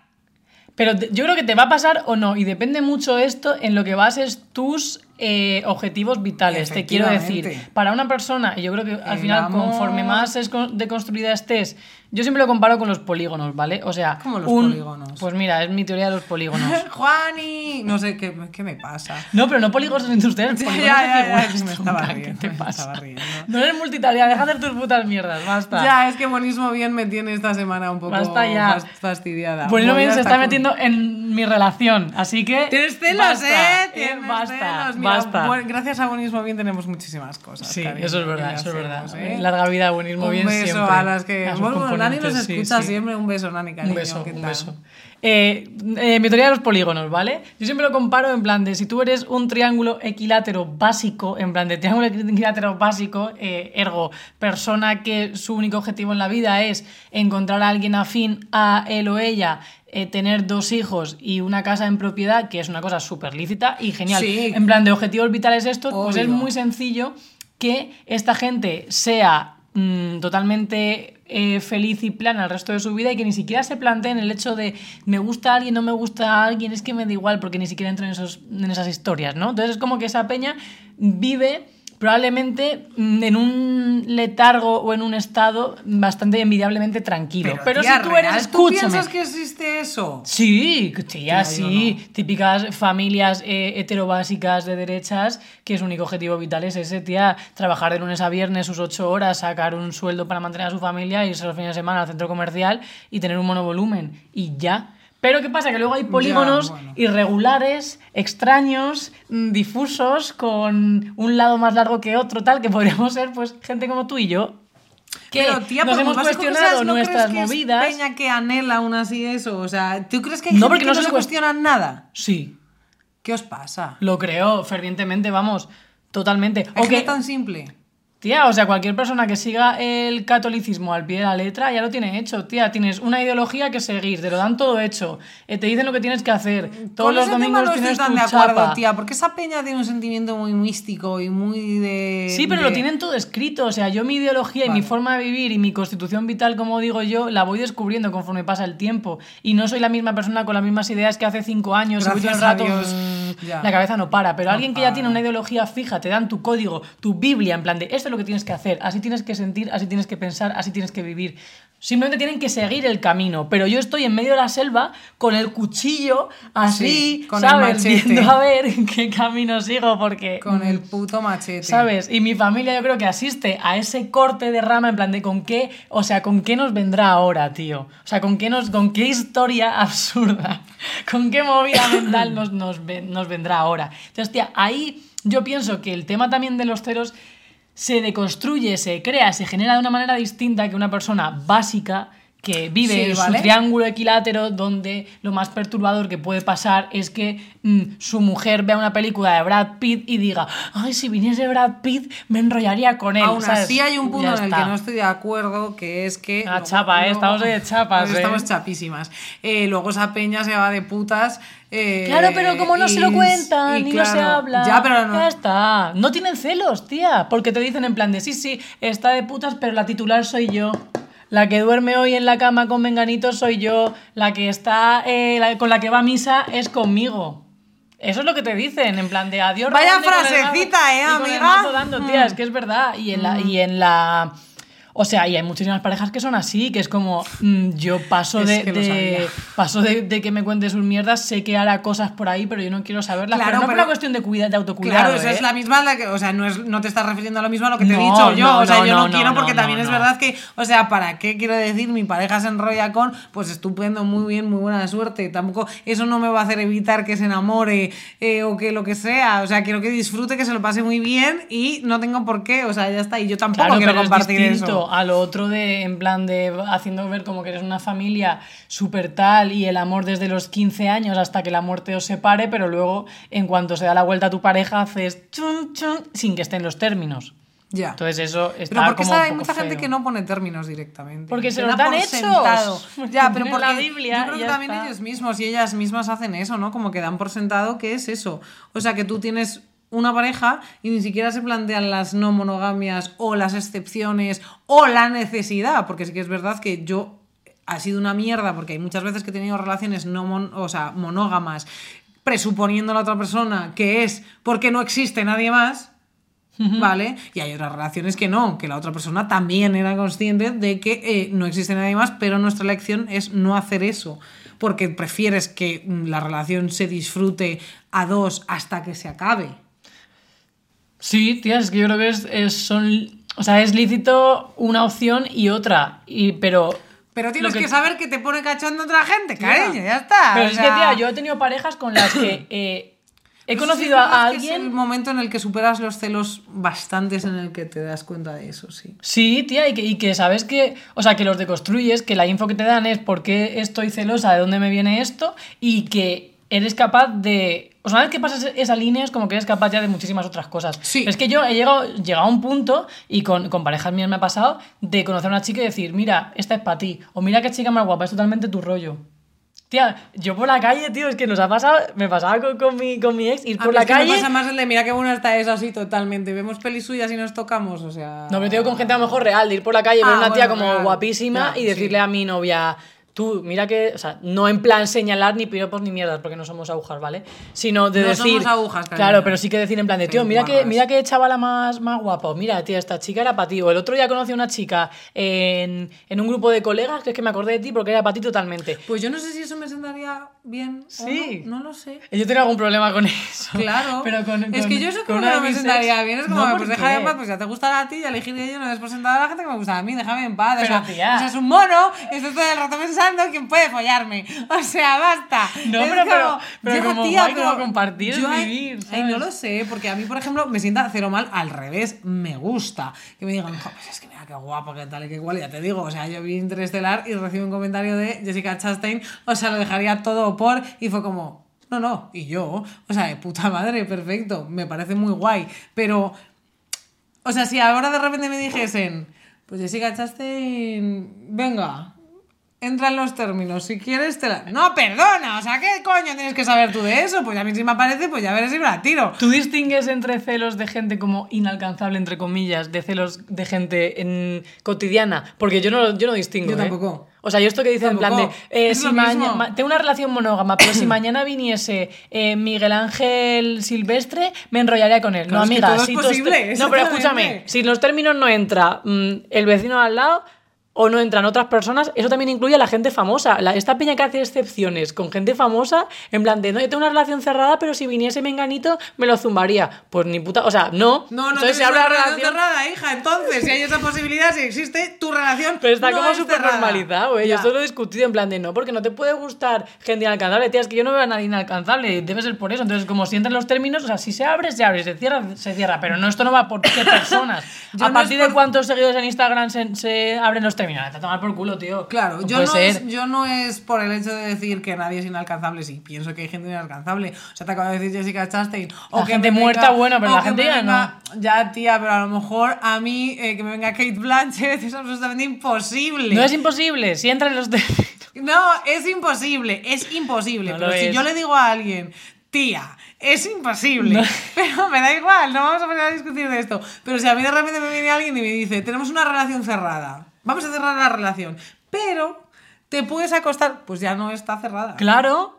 Pero yo creo que te va a pasar o no, y depende mucho esto en lo que bases tus eh, objetivos vitales, te quiero decir. Para una persona, y yo creo que al El final, amor... conforme más deconstruida estés, yo siempre lo comparo con los polígonos, ¿vale? O sea, ¿cómo los un... polígonos? Pues mira, es mi teoría de los polígonos. ¡Juani! No sé, ¿qué, qué me pasa? No, pero no polígonos industriales, polígonos ya, ya, ya, de figuras. Me estaba riendo, ¿qué te pasa? Riendo. No eres multitarea, deja de hacer tus putas mierdas, basta. Ya, es que Bonismo Bien me tiene esta semana un poco basta ya. fastidiada. Bonismo Bien se está con... metiendo en mi relación, así que... Tienes celos, basta, ¿eh? Tienes basta, celos. Mira, basta. Bueno, gracias a Bonismo Bien tenemos muchísimas cosas. Sí, cariño, eso es verdad, eso es verdad. ¿Eh? Larga vida a Bonismo Bien siempre. Un beso a las que... Nani nos escucha sí, sí. siempre. Un beso, Nani, cariño. Un beso, ¿qué un tal? beso. Eh, eh, mi teoría de los polígonos, ¿vale? Yo siempre lo comparo en plan de si tú eres un triángulo equilátero básico, en plan de triángulo equilátero básico, eh, ergo, persona que su único objetivo en la vida es encontrar a alguien afín a él o ella, eh, tener dos hijos y una casa en propiedad, que es una cosa súper lícita y genial. Sí. En plan de objetivos vitales esto, Obvio. pues es muy sencillo que esta gente sea mmm, totalmente... Eh, feliz y plana el resto de su vida y que ni siquiera se planteen el hecho de me gusta alguien, no me gusta alguien, es que me da igual porque ni siquiera entro en, esos, en esas historias, ¿no? Entonces es como que esa peña vive probablemente en un letargo o en un estado bastante envidiablemente tranquilo. Pero, pero tía, si tú eres, escúchame, ¿tú piensas que existe eso? Sí, tía, tía sí. No. Típicas familias eh, heterobásicas de derechas que su único objetivo vital es ese, tía, trabajar de lunes a viernes sus ocho horas, sacar un sueldo para mantener a su familia, irse los fines de semana al centro comercial y tener un monovolumen. Y ya. Pero ¿qué pasa? Que luego hay polígonos ya, bueno. irregulares, extraños, difusos, con un lado más largo que otro, tal, que podríamos ser pues gente como tú y yo. Que Pero, tía, nos hemos cuestionado cosas, ¿no nuestras crees que movidas. Es peña que anhela aún así eso. O sea, ¿tú crees que hay no, gente porque que no se, no se cuestionan cuest... nada? Sí. ¿Qué os pasa? Lo creo, fervientemente, vamos, totalmente. Es okay. tan simple. Tía, o sea, cualquier persona que siga el catolicismo al pie de la letra ya lo tiene hecho, tía. Tienes una ideología que seguir, te lo dan todo hecho, te dicen lo que tienes que hacer, todos los domingos no tienes tu chapa. No estoy tan de acuerdo, tía, porque esa peña tiene un sentimiento muy místico y muy de... Sí, pero de... lo tienen todo escrito, o sea, yo mi ideología vale. y mi forma de vivir y mi constitución vital, como digo yo, la voy descubriendo conforme pasa el tiempo. Y no soy la misma persona con las mismas ideas que hace cinco años, y un rato la cabeza no para. Pero no alguien para. que ya tiene una ideología fija, te dan tu código, tu Biblia, en plan de esto lo que tienes que hacer, así tienes que sentir, así tienes que pensar, así tienes que vivir. Simplemente tienen que seguir el camino, pero yo estoy en medio de la selva con el cuchillo así, sí, con ¿sabes? El machete. Viendo a ver qué camino sigo porque... Con el puto machete. ¿Sabes? Y mi familia yo creo que asiste a ese corte de rama en plan de con qué, o sea, con qué nos vendrá ahora, tío. O sea, con qué, nos, con qué historia absurda, con qué movida mental nos, nos, nos vendrá ahora. Entonces, tía, ahí yo pienso que el tema también de los ceros se deconstruye, se crea, se genera de una manera distinta que una persona básica que vive sí, en ¿vale? su triángulo equilátero, donde lo más perturbador que puede pasar es que mm, su mujer vea una película de Brad Pitt y diga, ay, si viniese Brad Pitt me enrollaría con él. Aún ¿sabes? Así hay un punto ya en el está. que no estoy de acuerdo, que es que... La luego, chapa, ¿eh? Estamos de chapas, ¿eh? Estamos chapísimas. Eh, luego esa peña se va de putas... Eh, claro, pero como no y, se lo cuentan ni claro, no se habla, ya, pero no. ya está. No tienen celos, tía, porque te dicen en plan de sí, sí, está de putas, pero la titular soy yo. La que duerme hoy en la cama con menganito soy yo. La que está eh, la, con la que va a misa es conmigo. Eso es lo que te dicen, en plan de adiós. Vaya frasecita, con el mazo, eh, y amiga. Con el mazo dando, tía, mm. es que es verdad. Y en mm. la... Y en la O sea, y hay muchísimas parejas que son así, que es como, mmm, yo paso, de, de, paso de, de que me cuente sus mierdas, sé que hará cosas por ahí, pero yo no quiero saberlas, claro, pero no pero, por la cuestión de, cuida, de autocuidado. Claro, esa ¿eh? es la misma, la que, o sea, no, es, no te estás refiriendo a lo mismo a lo que te no, he dicho yo, no, o sea, no, yo no, no quiero no, porque no, también no, es no. verdad que, o sea, ¿para qué quiero decir? Mi pareja se enrolla con, pues estupendo, muy bien, muy buena suerte, tampoco, eso no me va a hacer evitar que se enamore eh, o que lo que sea, o sea, quiero que disfrute, que se lo pase muy bien y no tengo por qué, o sea, ya está, y yo tampoco claro, quiero compartir es eso. A lo otro de, en plan de haciendo ver como que eres una familia súper tal y el amor desde los quince años hasta que la muerte os separe, pero luego en cuanto se da la vuelta a tu pareja haces chun chun sin que estén los términos. Ya. Entonces eso está pero porque como sabe, un poco hay mucha feo. gente que no pone términos directamente. Porque se, se los dan hechos. Ya, pero porque la Biblia, yo creo que también está. Ellos mismos y ellas mismas hacen eso, ¿no? Como que dan por sentado que es eso. O sea, que tú tienes una pareja y ni siquiera se plantean las no monogamias o las excepciones o la necesidad, porque sí que es verdad que yo ha sido una mierda porque hay muchas veces que he tenido relaciones no mon, o sea, monógamas presuponiendo a la otra persona que es porque no existe nadie más, ¿vale? Y hay otras relaciones que no, que la otra persona también era consciente de que eh, no existe nadie más, pero nuestra elección es no hacer eso, porque prefieres que la relación se disfrute a dos hasta que se acabe. Sí, tía, es que yo creo que es, es, son, o sea, es lícito una opción y otra, y, pero... Pero tienes que... que saber que te pone cachondo otra gente, cariño, tía. Ya está. Pero o es sea... que, tía, yo he tenido parejas con las que eh, he pues conocido sí, a alguien... Es el momento en el que superas los celos bastantes en el que te das cuenta de eso, sí. Sí, tía, y que, y que sabes que, o sea, que los deconstruyes, que la info que te dan es por qué estoy celosa, de dónde me viene esto, y que eres capaz de... O sea, una vez que pasas esa línea es como que eres capaz ya de muchísimas otras cosas. Sí. Pero es que yo he llegado, llegado a un punto, y con, con parejas mías me ha pasado, de conocer a una chica y decir, mira, esta es para ti. O mira qué chica más guapa, es totalmente tu rollo. Tía, yo por la calle, tío, es que nos ha pasado, me pasaba con, con, mi, con mi ex, ir a por la calle... Me pasa más el de, mira qué buena está eso así totalmente, vemos pelis suyas y nos tocamos, o sea... No, pero tengo con gente a lo mejor real, de ir por la calle, ah, ver una bueno, tía como real. guapísima ya, y decirle sí. a mi novia... tú, mira que, o sea, no en plan señalar ni piropos ni mierdas, porque no somos agujas, ¿vale? Sino de no decir... No somos agujas, cariño. Claro, pero sí que decir en plan de, tío, mira que, mira que chavala más, más guapo, mira, tío, esta chica era para ti. O el otro día conocí a una chica en, en un grupo de colegas, que es que me acordé de ti porque era para ti totalmente. Pues yo no sé si eso me sentaría bien. Sí. O no, no lo sé. Yo tengo algún problema con eso. Claro. Pero con, con, es que yo eso como no me sentaría bien. Es como, no, pues déjame en paz, pues ya te gustará a ti, ya elegí yo, no después sentar a la gente que me gusta a mí, déjame en paz. Pero, o sea, ya. O sea, es un mono, estoy todo el rato pensando quién puede follarme. O sea, basta. No, es pero, como, pero, pero ya, como, tía, hay pero como compartir es vivir. Ay, no lo sé, porque a mí, por ejemplo, me sienta cero mal, al revés, me gusta. Que me digan, pues es que mira, qué guapo, qué tal y qué igual, ya te digo. O sea, yo vi Interestelar y recibí un comentario de Jessica Chastain, o sea, lo dejaría todo por, y fue como, no, no, y yo, o sea, de puta madre, perfecto, me parece muy guay, pero, o sea, si ahora de repente me dijesen, pues Jessica Chastain, venga, entra en los términos, si quieres te la... No, perdona, o sea, ¿qué coño tienes que saber tú de eso? Pues a mí si me aparece, pues ya veré si me la tiro. ¿Tú distingues entre celos de gente como inalcanzable, entre comillas, de celos de gente en... cotidiana? Porque yo no, yo no distingo, yo tampoco, ¿eh? O sea, yo esto que dice en plan de... Eh, si maña, ma, tengo una relación monógama, pero si mañana viniese eh, Miguel Ángel Silvestre, me enrollaría con él. Claro, no, amiga, si es posible, no, pero escúchame, si en los términos no entra mmm, el vecino al lado... o no entran otras personas, eso también incluye a la gente famosa. La, esta peña que hace excepciones con gente famosa, en plan de, no, yo tengo una relación cerrada, pero si viniese Menganito, me lo zumbaría. Pues ni puta... O sea, no. No, no tienes una relación cerrada, hija. Entonces, si hay esa posibilidad, si existe, tu relación no es cerrada. Pero está como súper normalizado, güey. Yo esto lo he discutido en plan de, no, porque no te puede gustar gente inalcanzable. Tía, es que yo no veo a nadie inalcanzable. Debe ser por eso. Entonces, como si entran los términos, o sea, si se abre, se abre, se cierra, se cierra. Pero no, esto no va por qué personas. ¿A no partir por... de cuántos seguidores en Instagram se, se abren los términos? Te tomar por culo, tío. Claro, no yo, no es, yo no es por el hecho de decir que nadie es inalcanzable. Sí, pienso que hay gente inalcanzable. O sea, te acabo de decir Jessica Chastain. O la que gente muerta, venga, bueno, pero la gente ya venga, no. Ya, tía, pero a lo mejor a mí eh, que me venga Kate Blanchett es absolutamente imposible. No es imposible, si entran los términos. No, es imposible, es imposible. No, pero si es. Yo le digo a alguien, tía, es imposible, no. Pero me da igual, no vamos a poner a discutir de esto. Pero si a mí de repente me viene alguien y me dice, tenemos una relación cerrada, vamos a cerrar la relación, pero te puedes acostar, pues ya no está cerrada. Claro.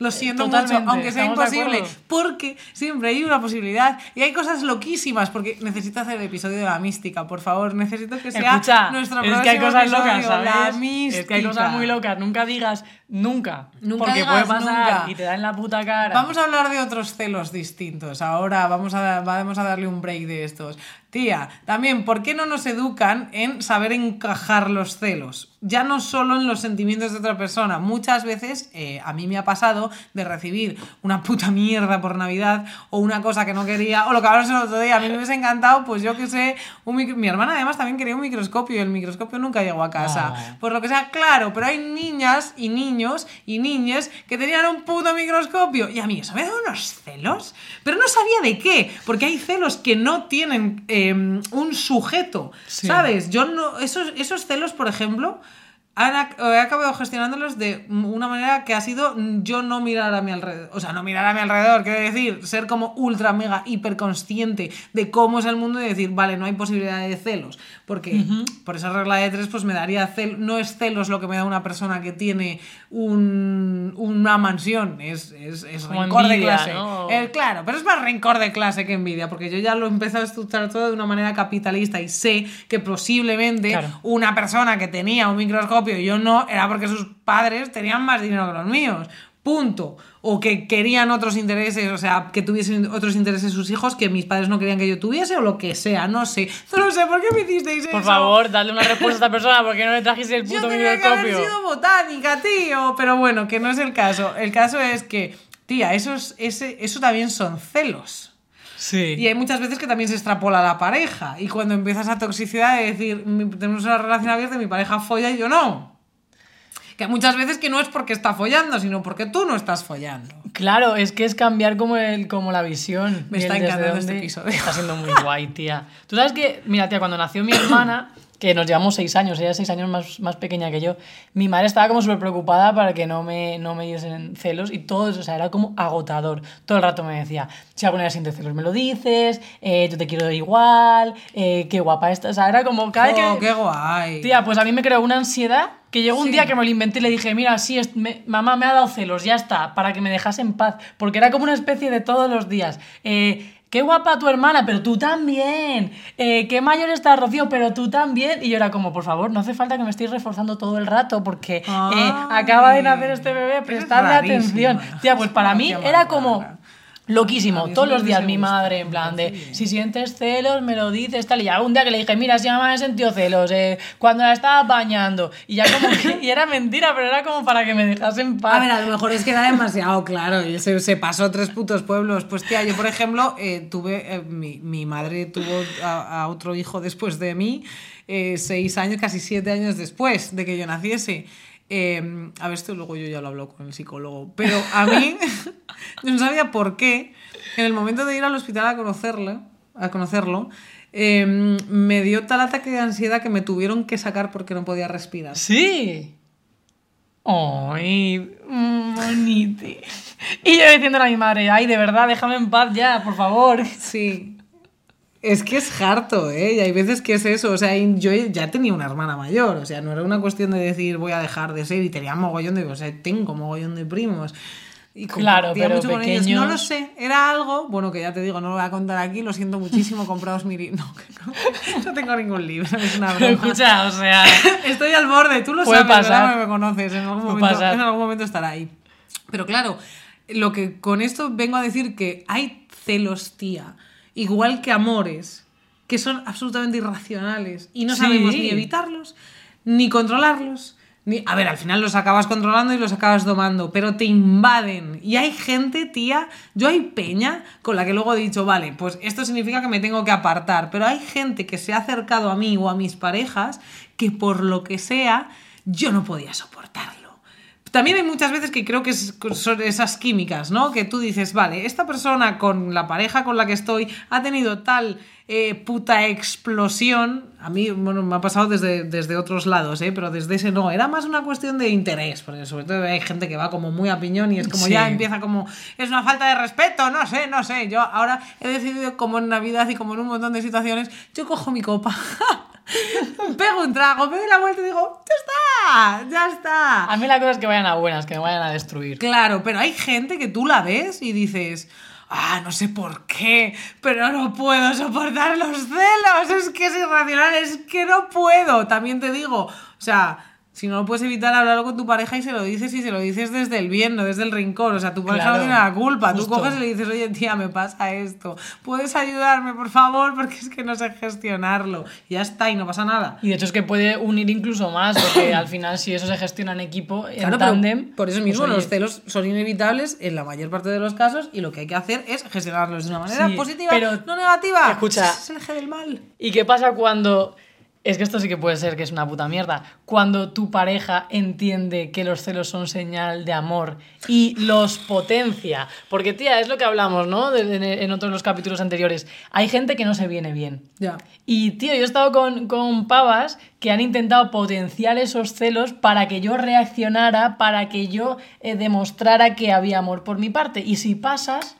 Lo siento totalmente, mucho, aunque sea imposible, porque siempre hay una posibilidad y hay cosas loquísimas, porque necesito hacer el episodio de la mística, por favor, necesito que sea Escucha, nuestro próximo es que hay cosas episodio, locas, ¿sabes? La mística. Es que hay cosas muy locas, nunca digas nunca, nunca porque digas, puede pasar nunca. Y te da en la puta cara. Vamos a hablar de otros celos distintos, ahora vamos a, vamos a darle un break de estos. Tía, también, ¿por qué no nos educan en saber encajar los celos? Ya no solo en los sentimientos de otra persona. Muchas veces, eh, a mí me ha pasado de recibir una puta mierda por Navidad o una cosa que no quería, o lo que hablamos el otro día, a mí me hubiese encantado, pues yo qué sé, un micro... mi hermana además también quería un microscopio y el microscopio nunca llegó a casa. No. Pues lo que sea, claro, pero hay niñas y niños y niñas que tenían un puto microscopio y a mí eso me da unos celos, pero no sabía de qué, porque hay celos que no tienen... Eh, un sujeto, sí. ¿Sabes? Yo no, esos, esos celos, por ejemplo, han, he acabado gestionándolos de una manera que ha sido yo no mirar a mi alrededor, o sea, no mirar a mi alrededor, quiero decir, ser como ultra, mega, hiperconsciente de cómo es el mundo y decir, vale, no hay posibilidad de celos, porque uh-huh. por esa regla de tres, pues me daría celos, no es celos lo que me da una persona que tiene un, una mansión, es, es, es rencor envidia, de clase. ¿No? Eh, claro, pero es más rencor de clase que envidia, porque yo ya lo he empezado a estructurar todo de una manera capitalista y sé que posiblemente claro. una persona que tenía un microscopio yo no, era porque sus padres tenían más dinero que los míos, punto, o que querían otros intereses, o sea, que tuviesen otros intereses sus hijos que mis padres no querían que yo tuviese o lo que sea, no sé, no sé, ¿por qué me hicisteis eso? Por favor, dadle una respuesta a esta persona, porque no le trajiste el puto microscopio. Yo tenía que haber sido botánica, tío, pero bueno, que no es el caso, el caso es que, tía, esos, ese, eso también son celos. Sí. Y hay muchas veces que también se extrapola la pareja. Y cuando empiezas a toxicidad de decir, tenemos una relación abierta y mi pareja folla y yo no. Que muchas veces que no es porque está follando, sino porque tú no estás follando. Claro, es que es cambiar como, el, como la visión. Me está encantando este episodio. Está siendo muy guay, tía. Tú sabes que, mira, tía, cuando nació mi hermana, que nos llevamos seis años, ella es seis años más, más pequeña que yo, mi madre estaba como súper preocupada para que no me, no me diesen celos y todo eso, o sea, era como agotador. Todo el rato me decía, si alguna vez sientes celos me lo dices, eh, yo te quiero igual, eh, qué guapa estás, o sea, era como cada vez oh, que... qué guay. Tía, pues a mí me creó una ansiedad que llegó un sí. día que me lo inventé y le dije, mira, sí, es, me, mamá me ha dado celos, ya está, para que me dejase en paz, porque era como una especie de todos los días, eh... qué guapa tu hermana, pero tú también. Eh, qué mayor estás, Rocío, pero tú también. Y yo era como, por favor, no hace falta que me estéis reforzando todo el rato porque eh, acaba de nacer este bebé, prestadle atención. Tía, pues para mí era como... loquísimo, todos los días mi madre en plan de si sientes celos me lo dices tal, y ya un día que le dije, mira, si mamá me sentió celos eh, cuando la estaba bañando y ya como que, y era mentira, pero era como para que me dejase en paz. A ver, a lo mejor es que era demasiado claro y se, se pasó tres putos pueblos. Pues tía, yo por ejemplo eh, tuve, eh, mi, mi madre tuvo a, a otro hijo después de mí, eh, seis años, casi siete años después de que yo naciese. Eh, a ver, esto luego yo ya lo hablo con el psicólogo, pero a mí yo no sabía por qué en el momento de ir al hospital a conocerlo, a conocerlo eh, me dio tal ataque de ansiedad que me tuvieron que sacar porque no podía respirar. Sí. ¡Ay, bonito! Y yo diciéndole a mi madre, ay, de verdad, déjame en paz ya, por favor. Sí. Es que es harto, ¿eh? Y hay veces que es eso, o sea, yo ya tenía una hermana mayor, o sea, no era una cuestión de decir voy a dejar de ser, y tenía mogollón de, o sea, tengo mogollón de primos. Y claro, pero mucho pequeño... con ellos. No lo sé, era algo, bueno, que ya te digo, no lo voy a contar aquí, lo siento muchísimo, compraos mi libro. No, no, no tengo ningún libro, es una broma. Escucha, o sea... estoy al borde, tú lo sabes, pasar. No me conoces, en algún, momento, en algún momento estará ahí. Pero claro, lo que con esto vengo a decir que hay celos, tía, igual que amores, que son absolutamente irracionales y no sabemos sí. ni evitarlos, ni controlarlos. Ni... A ver, al final los acabas controlando y los acabas domando, pero te invaden. Y hay gente, tía, yo hay peña con la que luego he dicho, vale, pues esto significa que me tengo que apartar, pero hay gente que se ha acercado a mí o a mis parejas que por lo que sea yo no podía soportarlo. También hay muchas veces que creo que son esas químicas, ¿no? Que tú dices, vale, esta persona con la pareja con la que estoy ha tenido tal eh, puta explosión. A mí, bueno, me ha pasado desde, desde otros lados, ¿eh? Pero desde ese no. Era más una cuestión de interés, porque sobre todo hay gente que va como muy a piñón y es como sí. ya empieza como, es una falta de respeto, no sé, no sé. Yo ahora he decidido, como en Navidad y como en un montón de situaciones, yo cojo mi copa... pego un trago, me doy la vuelta y digo, ya está, ya está. A mí la cosa es que vayan a buenas, que me vayan a destruir. Claro, pero hay gente que tú la ves y dices, ah, no sé por qué, pero no puedo soportar los celos, es que es irracional, es que no puedo. También te digo, o sea, si no lo puedes evitar, hablarlo con tu pareja y se lo dices, y se lo dices desde el bien, no desde el rincón. O sea, tu pareja claro, no tiene la culpa. Justo. Tú coges y le dices, oye, tía, me pasa esto. ¿Puedes ayudarme, por favor? Porque es que no sé gestionarlo. Y ya está, y no pasa nada. Y de hecho es que puede unir incluso más, porque al final si eso se gestiona en equipo, claro, en tándem... Por eso mismo pues, los celos son inevitables en la mayor parte de los casos, y lo que hay que hacer es gestionarlos de una manera sí, positiva, pero, no negativa. Escucha, es el eje del mal. ¿Y qué pasa cuando... Es que esto sí que puede ser que es una puta mierda. Cuando tu pareja entiende que los celos son señal de amor y los potencia. Porque, tía, es lo que hablamos, ¿no? De, en otros los capítulos anteriores. Hay gente que no se viene bien. Ya. Y, tío, yo he estado con, con pavas que han intentado potenciar esos celos para que yo reaccionara, para que yo eh, demostrara que había amor por mi parte. Y si pasas...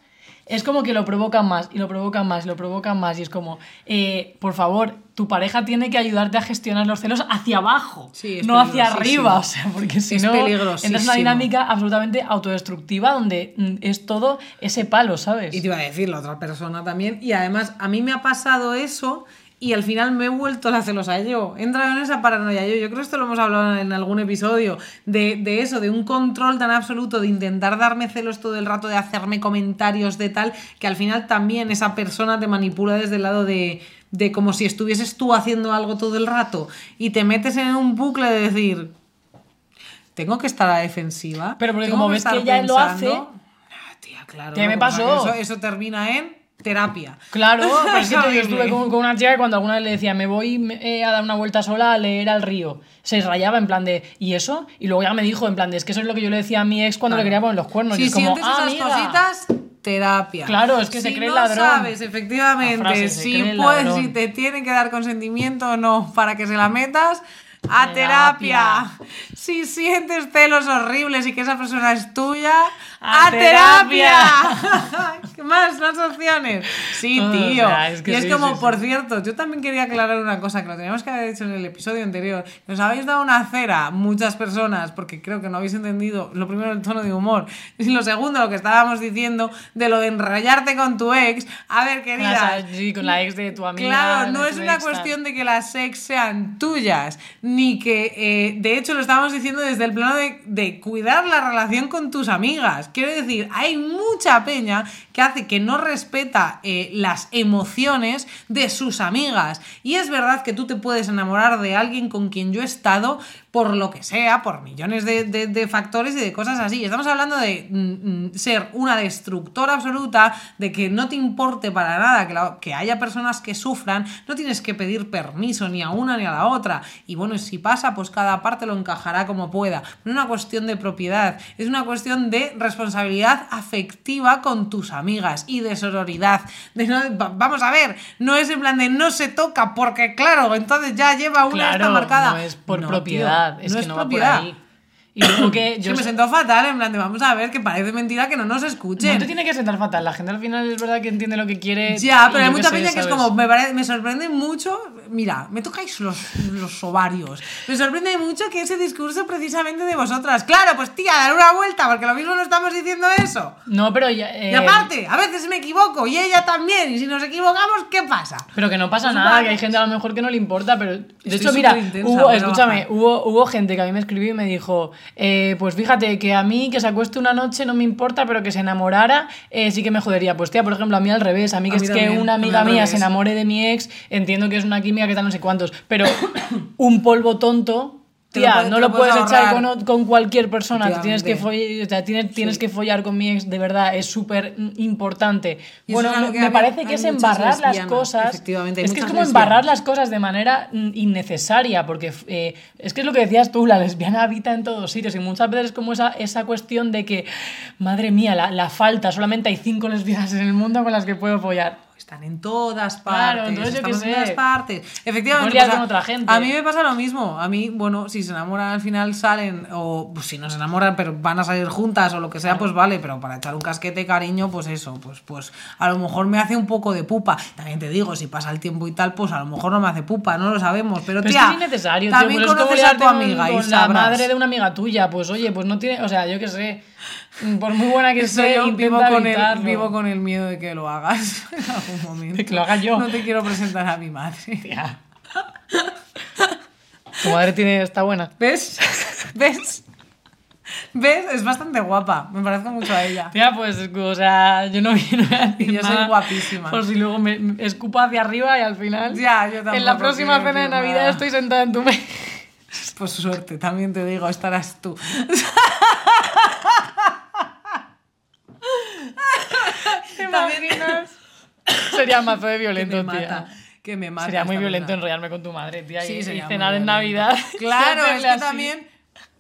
Es como que lo provocan más, y lo provocan más, y lo provocan más, y es como, eh, por favor, tu pareja tiene que ayudarte a gestionar los celos hacia abajo, sí, no hacia arriba, o sea, porque si no, entras en una dinámica absolutamente autodestructiva donde es todo ese palo, ¿sabes? Y te iba a decir la otra persona también, y además a mí me ha pasado eso... Y al final me he vuelto la celosa yo. He entrado en esa paranoia yo. Yo creo que esto lo hemos hablado en algún episodio. De, de eso, de un control tan absoluto, de intentar darme celos todo el rato, de hacerme comentarios de tal, que al final también esa persona te manipula desde el lado de, de como si estuvieses tú haciendo algo todo el rato. Y te metes en un bucle de decir, tengo que estar a la defensiva. Pero porque como ves que ella pensando, lo hace... Ah, tía, claro. ¿Qué me pasó? Eso, eso termina en... terapia. Claro, pero es que yo estuve con, con una chica que cuando alguna vez le decía me voy eh, a dar una vuelta sola a leer al río, se rayaba en plan de ¿y eso? Y luego ya me dijo en plan de es que eso es lo que yo le decía a mi ex cuando claro. le quería poner los cuernos. Si y es sientes como, esas ¡amiga! Cositas, terapia. Claro, es que si se cree no ladrón. Sabes, efectivamente, frase, si, puedes, si te tiene que dar consentimiento o no para que se la metas, a terapia. terapia. Si sientes celos horribles y que esa persona es tuya, a, a terapia. terapia. ¿Qué más? Más opciones. Sí, tío. O sea, es que y es sí, como, sí, por sí. cierto, yo también quería aclarar una cosa que lo teníamos que haber hecho en el episodio anterior. Nos habéis dado una cera, muchas personas, porque creo que no habéis entendido, lo primero, el tono de humor, y lo segundo, lo que estábamos diciendo de lo de enrayarte con tu ex. A ver, querida. Sí, con la ex de tu amiga. Claro, no es una cuestión de que las ex sean tuyas, ni que, eh, de hecho, lo estábamos diciendo desde el plano de, de cuidar la relación con tus amigas. Quiero decir, hay mucha peña que hace que no respeta eh, las emociones de sus amigas. Y es verdad que tú te puedes enamorar de alguien con quien yo he estado por lo que sea, por millones de, de, de factores y de cosas así. Estamos hablando de mm, ser una destructora absoluta, de que no te importe para nada que, la, que haya personas que sufran, no tienes que pedir permiso ni a una ni a la otra. Y bueno, si pasa, pues cada parte lo encajará como pueda. No es una cuestión de propiedad, es una cuestión de responsabilidad afectiva con tus amigas y de sororidad. De no, vamos a ver, no es en plan de no se toca porque claro, entonces ya lleva una claro, esta marcada. No es por no, propiedad, tío, es no que es no propiedad. Va por ahí. Y luego que yo se me sentó fatal, en plan de vamos a ver, que parece mentira que no nos escuchen. No te tiene que sentar fatal, la gente al final es verdad que entiende lo que quiere. Ya, pero hay mucha peña que es como, me, pare, me sorprende mucho, mira, me tocáis los, los ovarios, me sorprende mucho que ese discurso precisamente de vosotras. Claro, pues tía, dar una vuelta, porque lo mismo no estamos diciendo eso. No, pero ya... Eh, y aparte, a veces me equivoco, y ella también, y si nos equivocamos, ¿qué pasa? Pero que no pasa pues nada, vale. Que hay gente a lo mejor que no le importa, pero... De estoy hecho, mira, intensa, hubo, escúchame, hubo, hubo gente que a mí me escribió y me dijo... Eh, pues fíjate que a mí que se acueste una noche no me importa, pero que se enamorara eh, sí que me jodería. Pues tía, por ejemplo, a mí al revés, a mí que a mí es también, que una amiga mía se enamore de mi ex, entiendo que es una química que tal no sé cuántos, pero un polvo tonto, tía, lo puedes, no lo puedes, puedes echar con, con cualquier persona, te tienes que follar, o sea, tienes, tienes sí. que follar con mi ex, de verdad, es súper importante. Bueno, no, me hay, parece que es embarrar las cosas, es que es como lesbianas. Embarrar las cosas de manera innecesaria, porque eh, es que es lo que decías tú, la lesbiana habita en todos sitios, y muchas veces es como esa, esa cuestión de que, madre mía, la, la falta, solamente hay cinco lesbianas en el mundo con las que puedo follar. Están en todas partes, claro, están en todas partes. Efectivamente, pues, a, otra gente. A mí me pasa lo mismo. A mí, bueno, si se enamoran al final salen, o pues, si no se enamoran, pero van a salir juntas o lo que sea, claro. Pues vale, pero para echar un casquete, cariño, pues eso, pues, pues a lo mejor me hace un poco de pupa. También te digo, si pasa el tiempo y tal, pues a lo mejor no me hace pupa, no lo sabemos. Pero, pero tía, es que es innecesario, también tío, conoces a tu amiga y sabrás. La madre de una amiga tuya, pues oye, pues no tiene, o sea, yo qué sé. Por muy buena que sea, yo vivo con, el, vivo con el miedo de que lo hagas en algún momento. De que lo haga yo. No te quiero presentar a mi madre. Tía. Tu madre tiene, está buena. ¿Ves? ¿Ves? ¿Ves? Es bastante guapa. Me parezco mucho a ella. Tía, pues, o sea, yo no quiero decir yo nada. Yo soy guapísima. Por si luego me, me escupo hacia arriba y al final... Ya, yo tampoco. En la próxima cena de Navidad nada. Estoy sentada en tu mesa. Pues suerte, también te digo, estarás tú. ¿Te imaginas? Sería mazo de violento, que tía. Que me mata. Sería muy violento manera. Enrollarme con tu madre, tía. Sí, y cenar en violento. Navidad. Claro, es que así. También...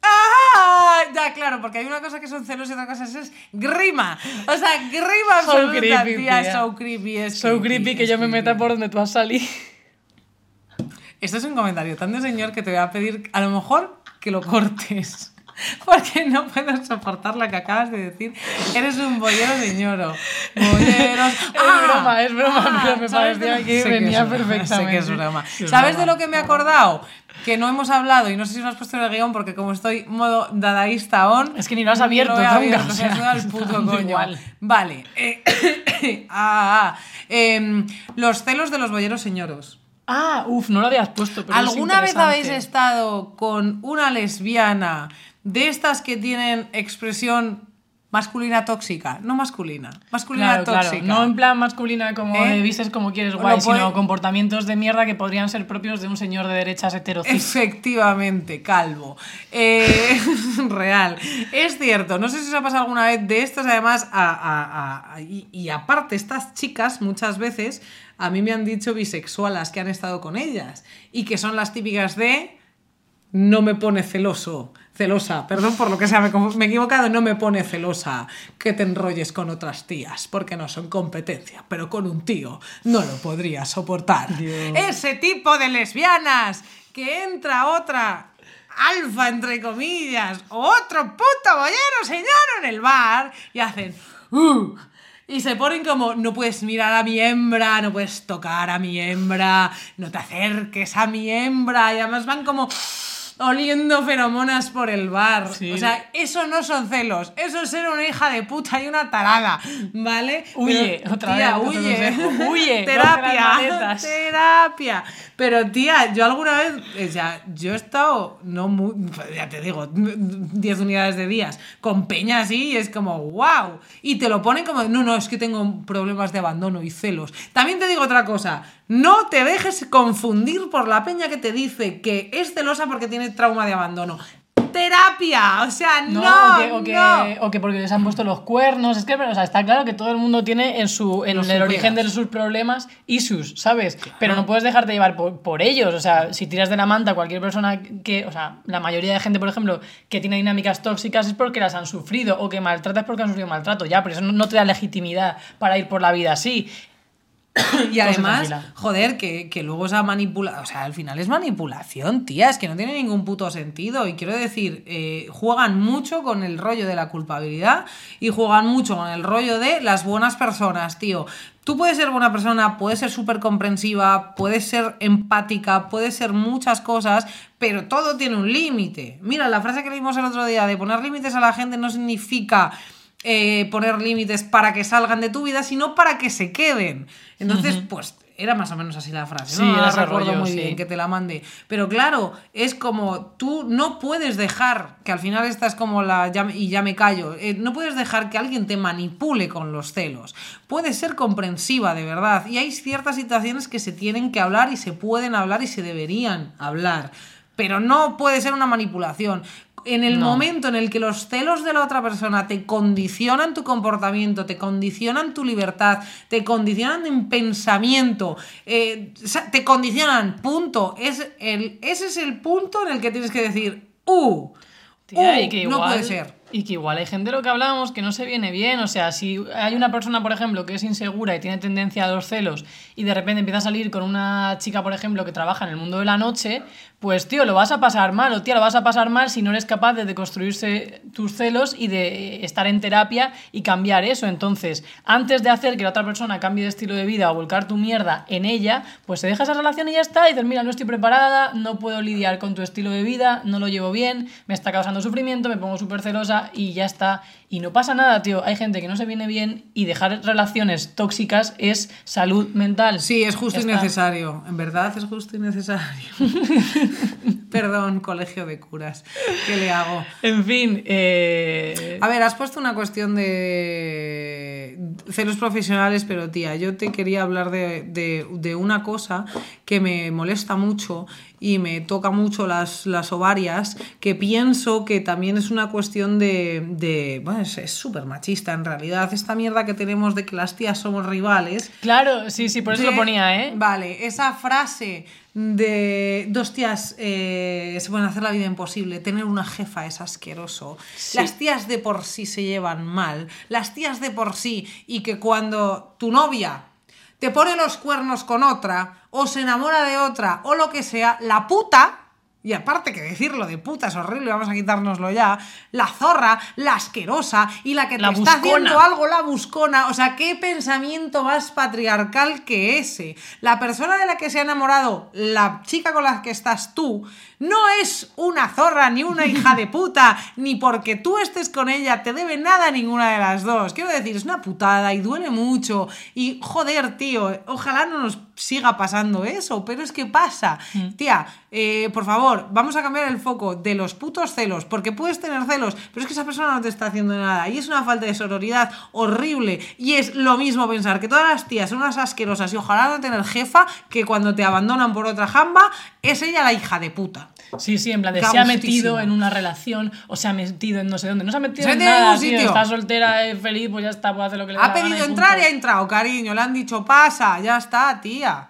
¡Ah! Ya, claro, porque hay una cosa que son celos y otra cosa es grima. O sea, grima so absoluta, creepy, tía. Tía. So creepy, es so creepy, creepy que yo creepy. Me meta por donde tú has salido. Esto es un comentario tan de señor que te voy a pedir, a lo mejor, que lo cortes. Porque no puedo soportar la que acabas de decir. Eres un bollero señoro. Bolleros. ¡Ah! Es broma, es broma, ah, pero me parecía que venía que perfectamente. Sé que es broma. ¿Sabes broma. De lo que me he acordado? Que no hemos hablado, y no sé si lo has puesto en el guión, porque como estoy modo dadaísta on... Es que ni lo has abierto, no lo he abierto nunca. O sea, se da el puto coño. Igual. Vale. Eh, ah, ah. Eh, los celos de los bolleros señoros. Ah, uff, no lo habías puesto, pero ¿alguna vez habéis estado con una lesbiana... de estas que tienen expresión Masculina tóxica, no masculina. Masculina claro, tóxica. Claro. No en plan masculina como ¿Eh? de vistes como quieres guay, no, sino puede... comportamientos de mierda que podrían ser propios de un señor de derechas heterocis. Efectivamente, calvo. Eh, real. Es cierto, no sé si os ha pasado alguna vez de estas, además, a, a, a, a, y, y aparte estas chicas muchas veces a mí me han dicho bisexualas que han estado con ellas y que son las típicas de... no me pone celoso, celosa, perdón por lo que sea, me, me he equivocado, no me pone celosa que te enrolles con otras tías, porque no son competencia, pero con un tío no lo podría soportar. Dios. Ese tipo de lesbianas que entra otra alfa, entre comillas, o otro puto bollero señor en el bar y hacen... Uh, y se ponen como, no puedes mirar a mi hembra, no puedes tocar a mi hembra, no te acerques a mi hembra, y además van como... oliendo feromonas por el bar. Sí. O sea, eso no son celos. Eso es ser una hija de puta y una tarada, ¿vale? Huye, pero, otra tía, vez. Huye, huye. Terapia, terapia. Pero tía, yo alguna vez, ya, yo he estado, no muy, ya te digo, diez unidades de días, con peña así y es como, wow. Y te lo ponen como, no, no, es que tengo problemas de abandono y celos. También te digo otra cosa, no te dejes confundir por la peña que te dice que es celosa porque tiene trauma de abandono. Terapia, o sea, no, no, o, que, o, que, no. o que porque les han puesto los cuernos, es que pero, o sea, está claro que todo el mundo tiene en su en los el origen de sus problemas issues, ¿sabes? Claro. Pero no puedes dejarte llevar por, por ellos, o sea, si tiras de la manta cualquier persona que, o sea, la mayoría de gente, por ejemplo, que tiene dinámicas tóxicas es porque las han sufrido, o que maltratas porque han sufrido maltrato, ya, pero eso no, no te da legitimidad para ir por la vida así. Y además, joder, que, que luego esa manipulación, o sea, al final es manipulación, tía, es que no tiene ningún puto sentido. Y quiero decir, eh, juegan mucho con el rollo de la culpabilidad y juegan mucho con el rollo de las buenas personas, tío. Tú puedes ser buena persona, puedes ser súper comprensiva, puedes ser empática, puedes ser muchas cosas, pero todo tiene un límite. Mira, la frase que leímos el otro día de poner límites a la gente no significa... Eh, poner límites para que salgan de tu vida, sino para que se queden. Entonces, uh-huh. pues era más o menos así la frase, ¿no? Sí, la recuerdo muy sí. bien, que te la mandé. Pero claro, es como tú no puedes dejar, que al final estás como la ya, y ya me callo, eh, no puedes dejar que alguien te manipule con los celos. Puedes ser comprensiva, de verdad. Y hay ciertas situaciones que se tienen que hablar y se pueden hablar y se deberían hablar. Pero no puede ser una manipulación. En el no. momento en el que los celos de la otra persona te condicionan tu comportamiento, te condicionan tu libertad, te condicionan en pensamiento, eh, te condicionan, punto. Es el, ese es el punto en el que tienes que decir, ¡uh! Tía, uh y que igual, no puede ser. Y que igual hay gente de lo que hablábamos que no se viene bien. O sea, si hay una persona, por ejemplo, que es insegura y tiene tendencia a los celos y de repente empieza a salir con una chica, por ejemplo, que trabaja en el mundo de la noche, pues tío, lo vas a pasar mal o tía, lo vas a pasar mal si no eres capaz de deconstruirse tus celos y de estar en terapia y cambiar eso. Entonces, antes de hacer que la otra persona cambie de estilo de vida o volcar tu mierda en ella, pues se deja esa relación y ya está. Y dices, mira, no estoy preparada, no puedo lidiar con tu estilo de vida, no lo llevo bien, me está causando sufrimiento, me pongo súper celosa y ya está. Y no pasa nada, tío. Hay gente que no se viene bien y dejar relaciones tóxicas es salud mental. Sí, es justo y necesario. En verdad es justo y necesario. Perdón, colegio de curas. ¿Qué le hago? En fin. Eh... A ver, has puesto una cuestión de celos profesionales, pero tía, yo te quería hablar de, de, de una cosa que me molesta mucho y me toca mucho las, las ovarias, que pienso que también es una cuestión de... de bueno, es súper machista en realidad, esta mierda que tenemos de que las tías somos rivales. Claro, sí, sí, por eso de, lo ponía, ¿eh? Vale, esa frase... de dos tías eh, se pueden hacer la vida imposible, tener una jefa es asqueroso, sí. Las tías de por sí se llevan mal, las tías de por sí, y que cuando tu novia te pone los cuernos con otra o se enamora de otra o lo que sea, la puta, y aparte que decirlo de puta es horrible, vamos a quitárnoslo ya, la zorra, la asquerosa y la que te la está buscona. Haciendo algo, la buscona, o sea, ¿qué pensamiento más patriarcal que ese? La persona de la que se ha enamorado, la chica con la que estás tú, no es una zorra ni una hija de puta, ni porque tú estés con ella te debe nada ninguna de las dos. Quiero decir, es una putada y duele mucho y joder, tío, ojalá no nos siga pasando eso, pero es que pasa. Tía, eh, por favor, vamos a cambiar el foco de los putos celos, porque puedes tener celos, pero es que esa persona no te está haciendo nada, y es una falta de sororidad horrible, y es lo mismo pensar que todas las tías son unas asquerosas y ojalá no tener jefa, que cuando te abandonan por otra jamba, es ella la hija de puta. Sí, sí, en plan de se ha metido en una relación o se ha metido en no sé dónde, no se ha metido se en nada, en tío, está soltera, es feliz, pues ya está, puede hacer lo que le ha pedido gana, entrar y, y ha entrado, cariño, le han dicho pasa, ya está, tía.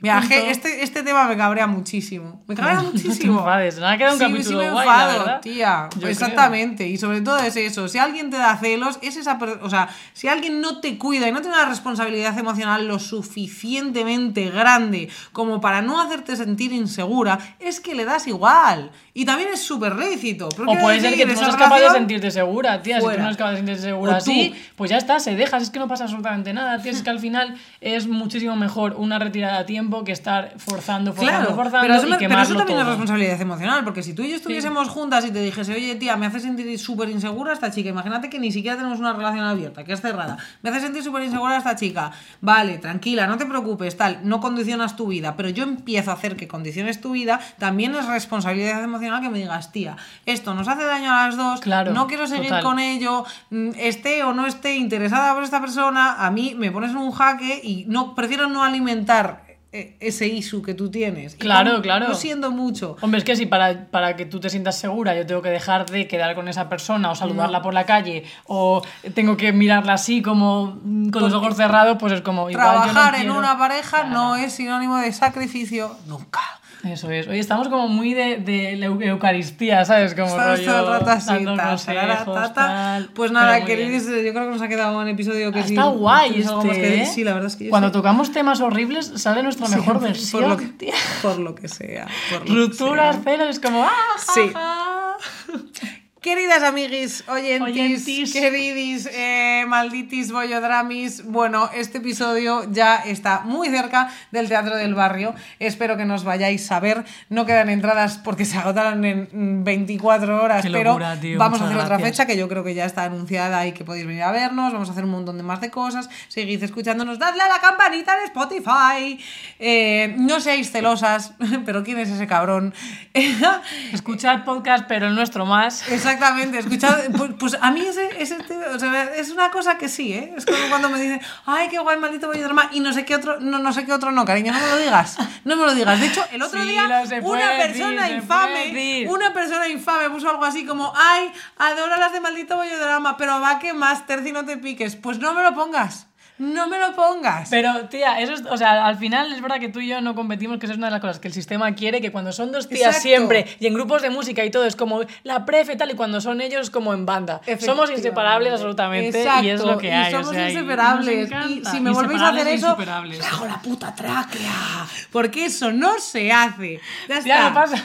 Mira, este, este tema me cabrea muchísimo. Me cabrea no, muchísimo. No te enfades, no ha quedado un sí, capítulo sí me guay, enfado, la verdad. Tía, pues exactamente. Creo. Y sobre todo es eso. Si alguien te da celos, es esa per- o sea, si alguien no te cuida y no tiene una responsabilidad emocional lo suficientemente grande como para no hacerte sentir insegura, es que le das igual. Y también es súper lícito. O puede ser que tú no seas capaz de sentirte segura, tía. Fuera. Si tú no eres capaz de sentirte segura así, pues ya está, se dejas. Es que no pasa absolutamente nada, tía. Es que al final es muchísimo mejor una retirada a tiempo que estar forzando, forzando, claro, forzando pero eso, y quemarlo pero eso también todo. Es responsabilidad emocional, porque si tú y yo estuviésemos sí. juntas y te dijese, oye tía, me hace sentir súper insegura esta chica, imagínate que ni siquiera tenemos una relación abierta, que es cerrada, me hace sentir súper insegura esta chica, vale, tranquila, no te preocupes, tal, no condicionas tu vida, pero yo empiezo a hacer que condiciones tu vida, también es responsabilidad emocional que me digas, tía, esto nos hace daño a las dos, claro, no quiero seguir total. Con ello, esté o no esté interesada por esta persona, a mí me pones en un jaque y no, prefiero no alimentar ese issue que tú tienes. Claro, como, claro. No siendo mucho. Hombre, es que si para, para que tú te sientas segura yo tengo que dejar de quedar con esa persona o saludarla no. por la calle o tengo que mirarla así como con Porque los ojos cerrados, pues es como... Igual, trabajar yo no en quiero... una pareja claro. no es sinónimo de sacrificio nunca. Eso es. Oye, estamos como muy de, de la Eucaristía, ¿sabes? Como rollo, dando consejos, tal... Pues nada, queridos, yo creo que nos ha quedado un episodio que... Está sí, guay este, ¿eh? Sí, la verdad es que yo cuando sé. Tocamos temas horribles sale nuestra sí, mejor versión, por lo que, tía. Por lo que sea. Por lo Rupturas, celos, es como... ¡Ah, ja, sí. ja! Queridas amiguis, oyentis, oyentis. Queridis, eh, malditis, bollodramis, bueno, este episodio ya está muy cerca del Teatro del Barrio, espero que nos vayáis a ver, no quedan entradas porque se agotaron en veinticuatro horas, locura, pero tío, vamos a hacer gracias. Otra fecha que yo creo que ya está anunciada y que podéis venir a vernos, vamos a hacer un montón de más de cosas, seguid escuchándonos, dadle a la campanita en Spotify, eh, no seáis celosas, pero ¿quién es ese cabrón? Escuchad podcast, pero el nuestro más. Exacto. Exactamente, escuchado. Pues, pues a mí ese, ese, o sea, es una cosa que sí, ¿eh? Es como cuando me dicen, ay, qué guay, maldito bollo drama, y no sé qué otro, no, no sé qué otro no, cariño, no me lo digas, no me lo digas. De hecho, el otro sí, día una persona decir, infame, una persona infame puso algo así como, ay, adoro las de maldito bollo drama, pero va que más, Terci, no te piques. Pues no me lo pongas. No me lo pongas. Pero, tía, eso es, o sea, al final es verdad que tú y yo no competimos, que eso es una de las cosas que el sistema quiere, que cuando son dos tías exacto. siempre, y en grupos de música y todo, es como la prefe tal, y cuando son ellos como en banda. Somos inseparables absolutamente, exacto. y es lo que hay. Y somos o sea, inseparables. Y, y si me volvéis a hacer eso, trago la puta tráquea. Porque eso no se hace. Ya está. Ya no pasa.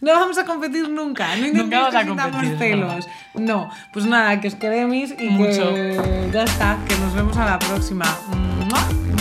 No vamos a competir nunca, no intentamos que sintamos celos. No, pues nada, que os queréis y mucho. Que ya está, que nos vemos a la próxima. ¡Mua!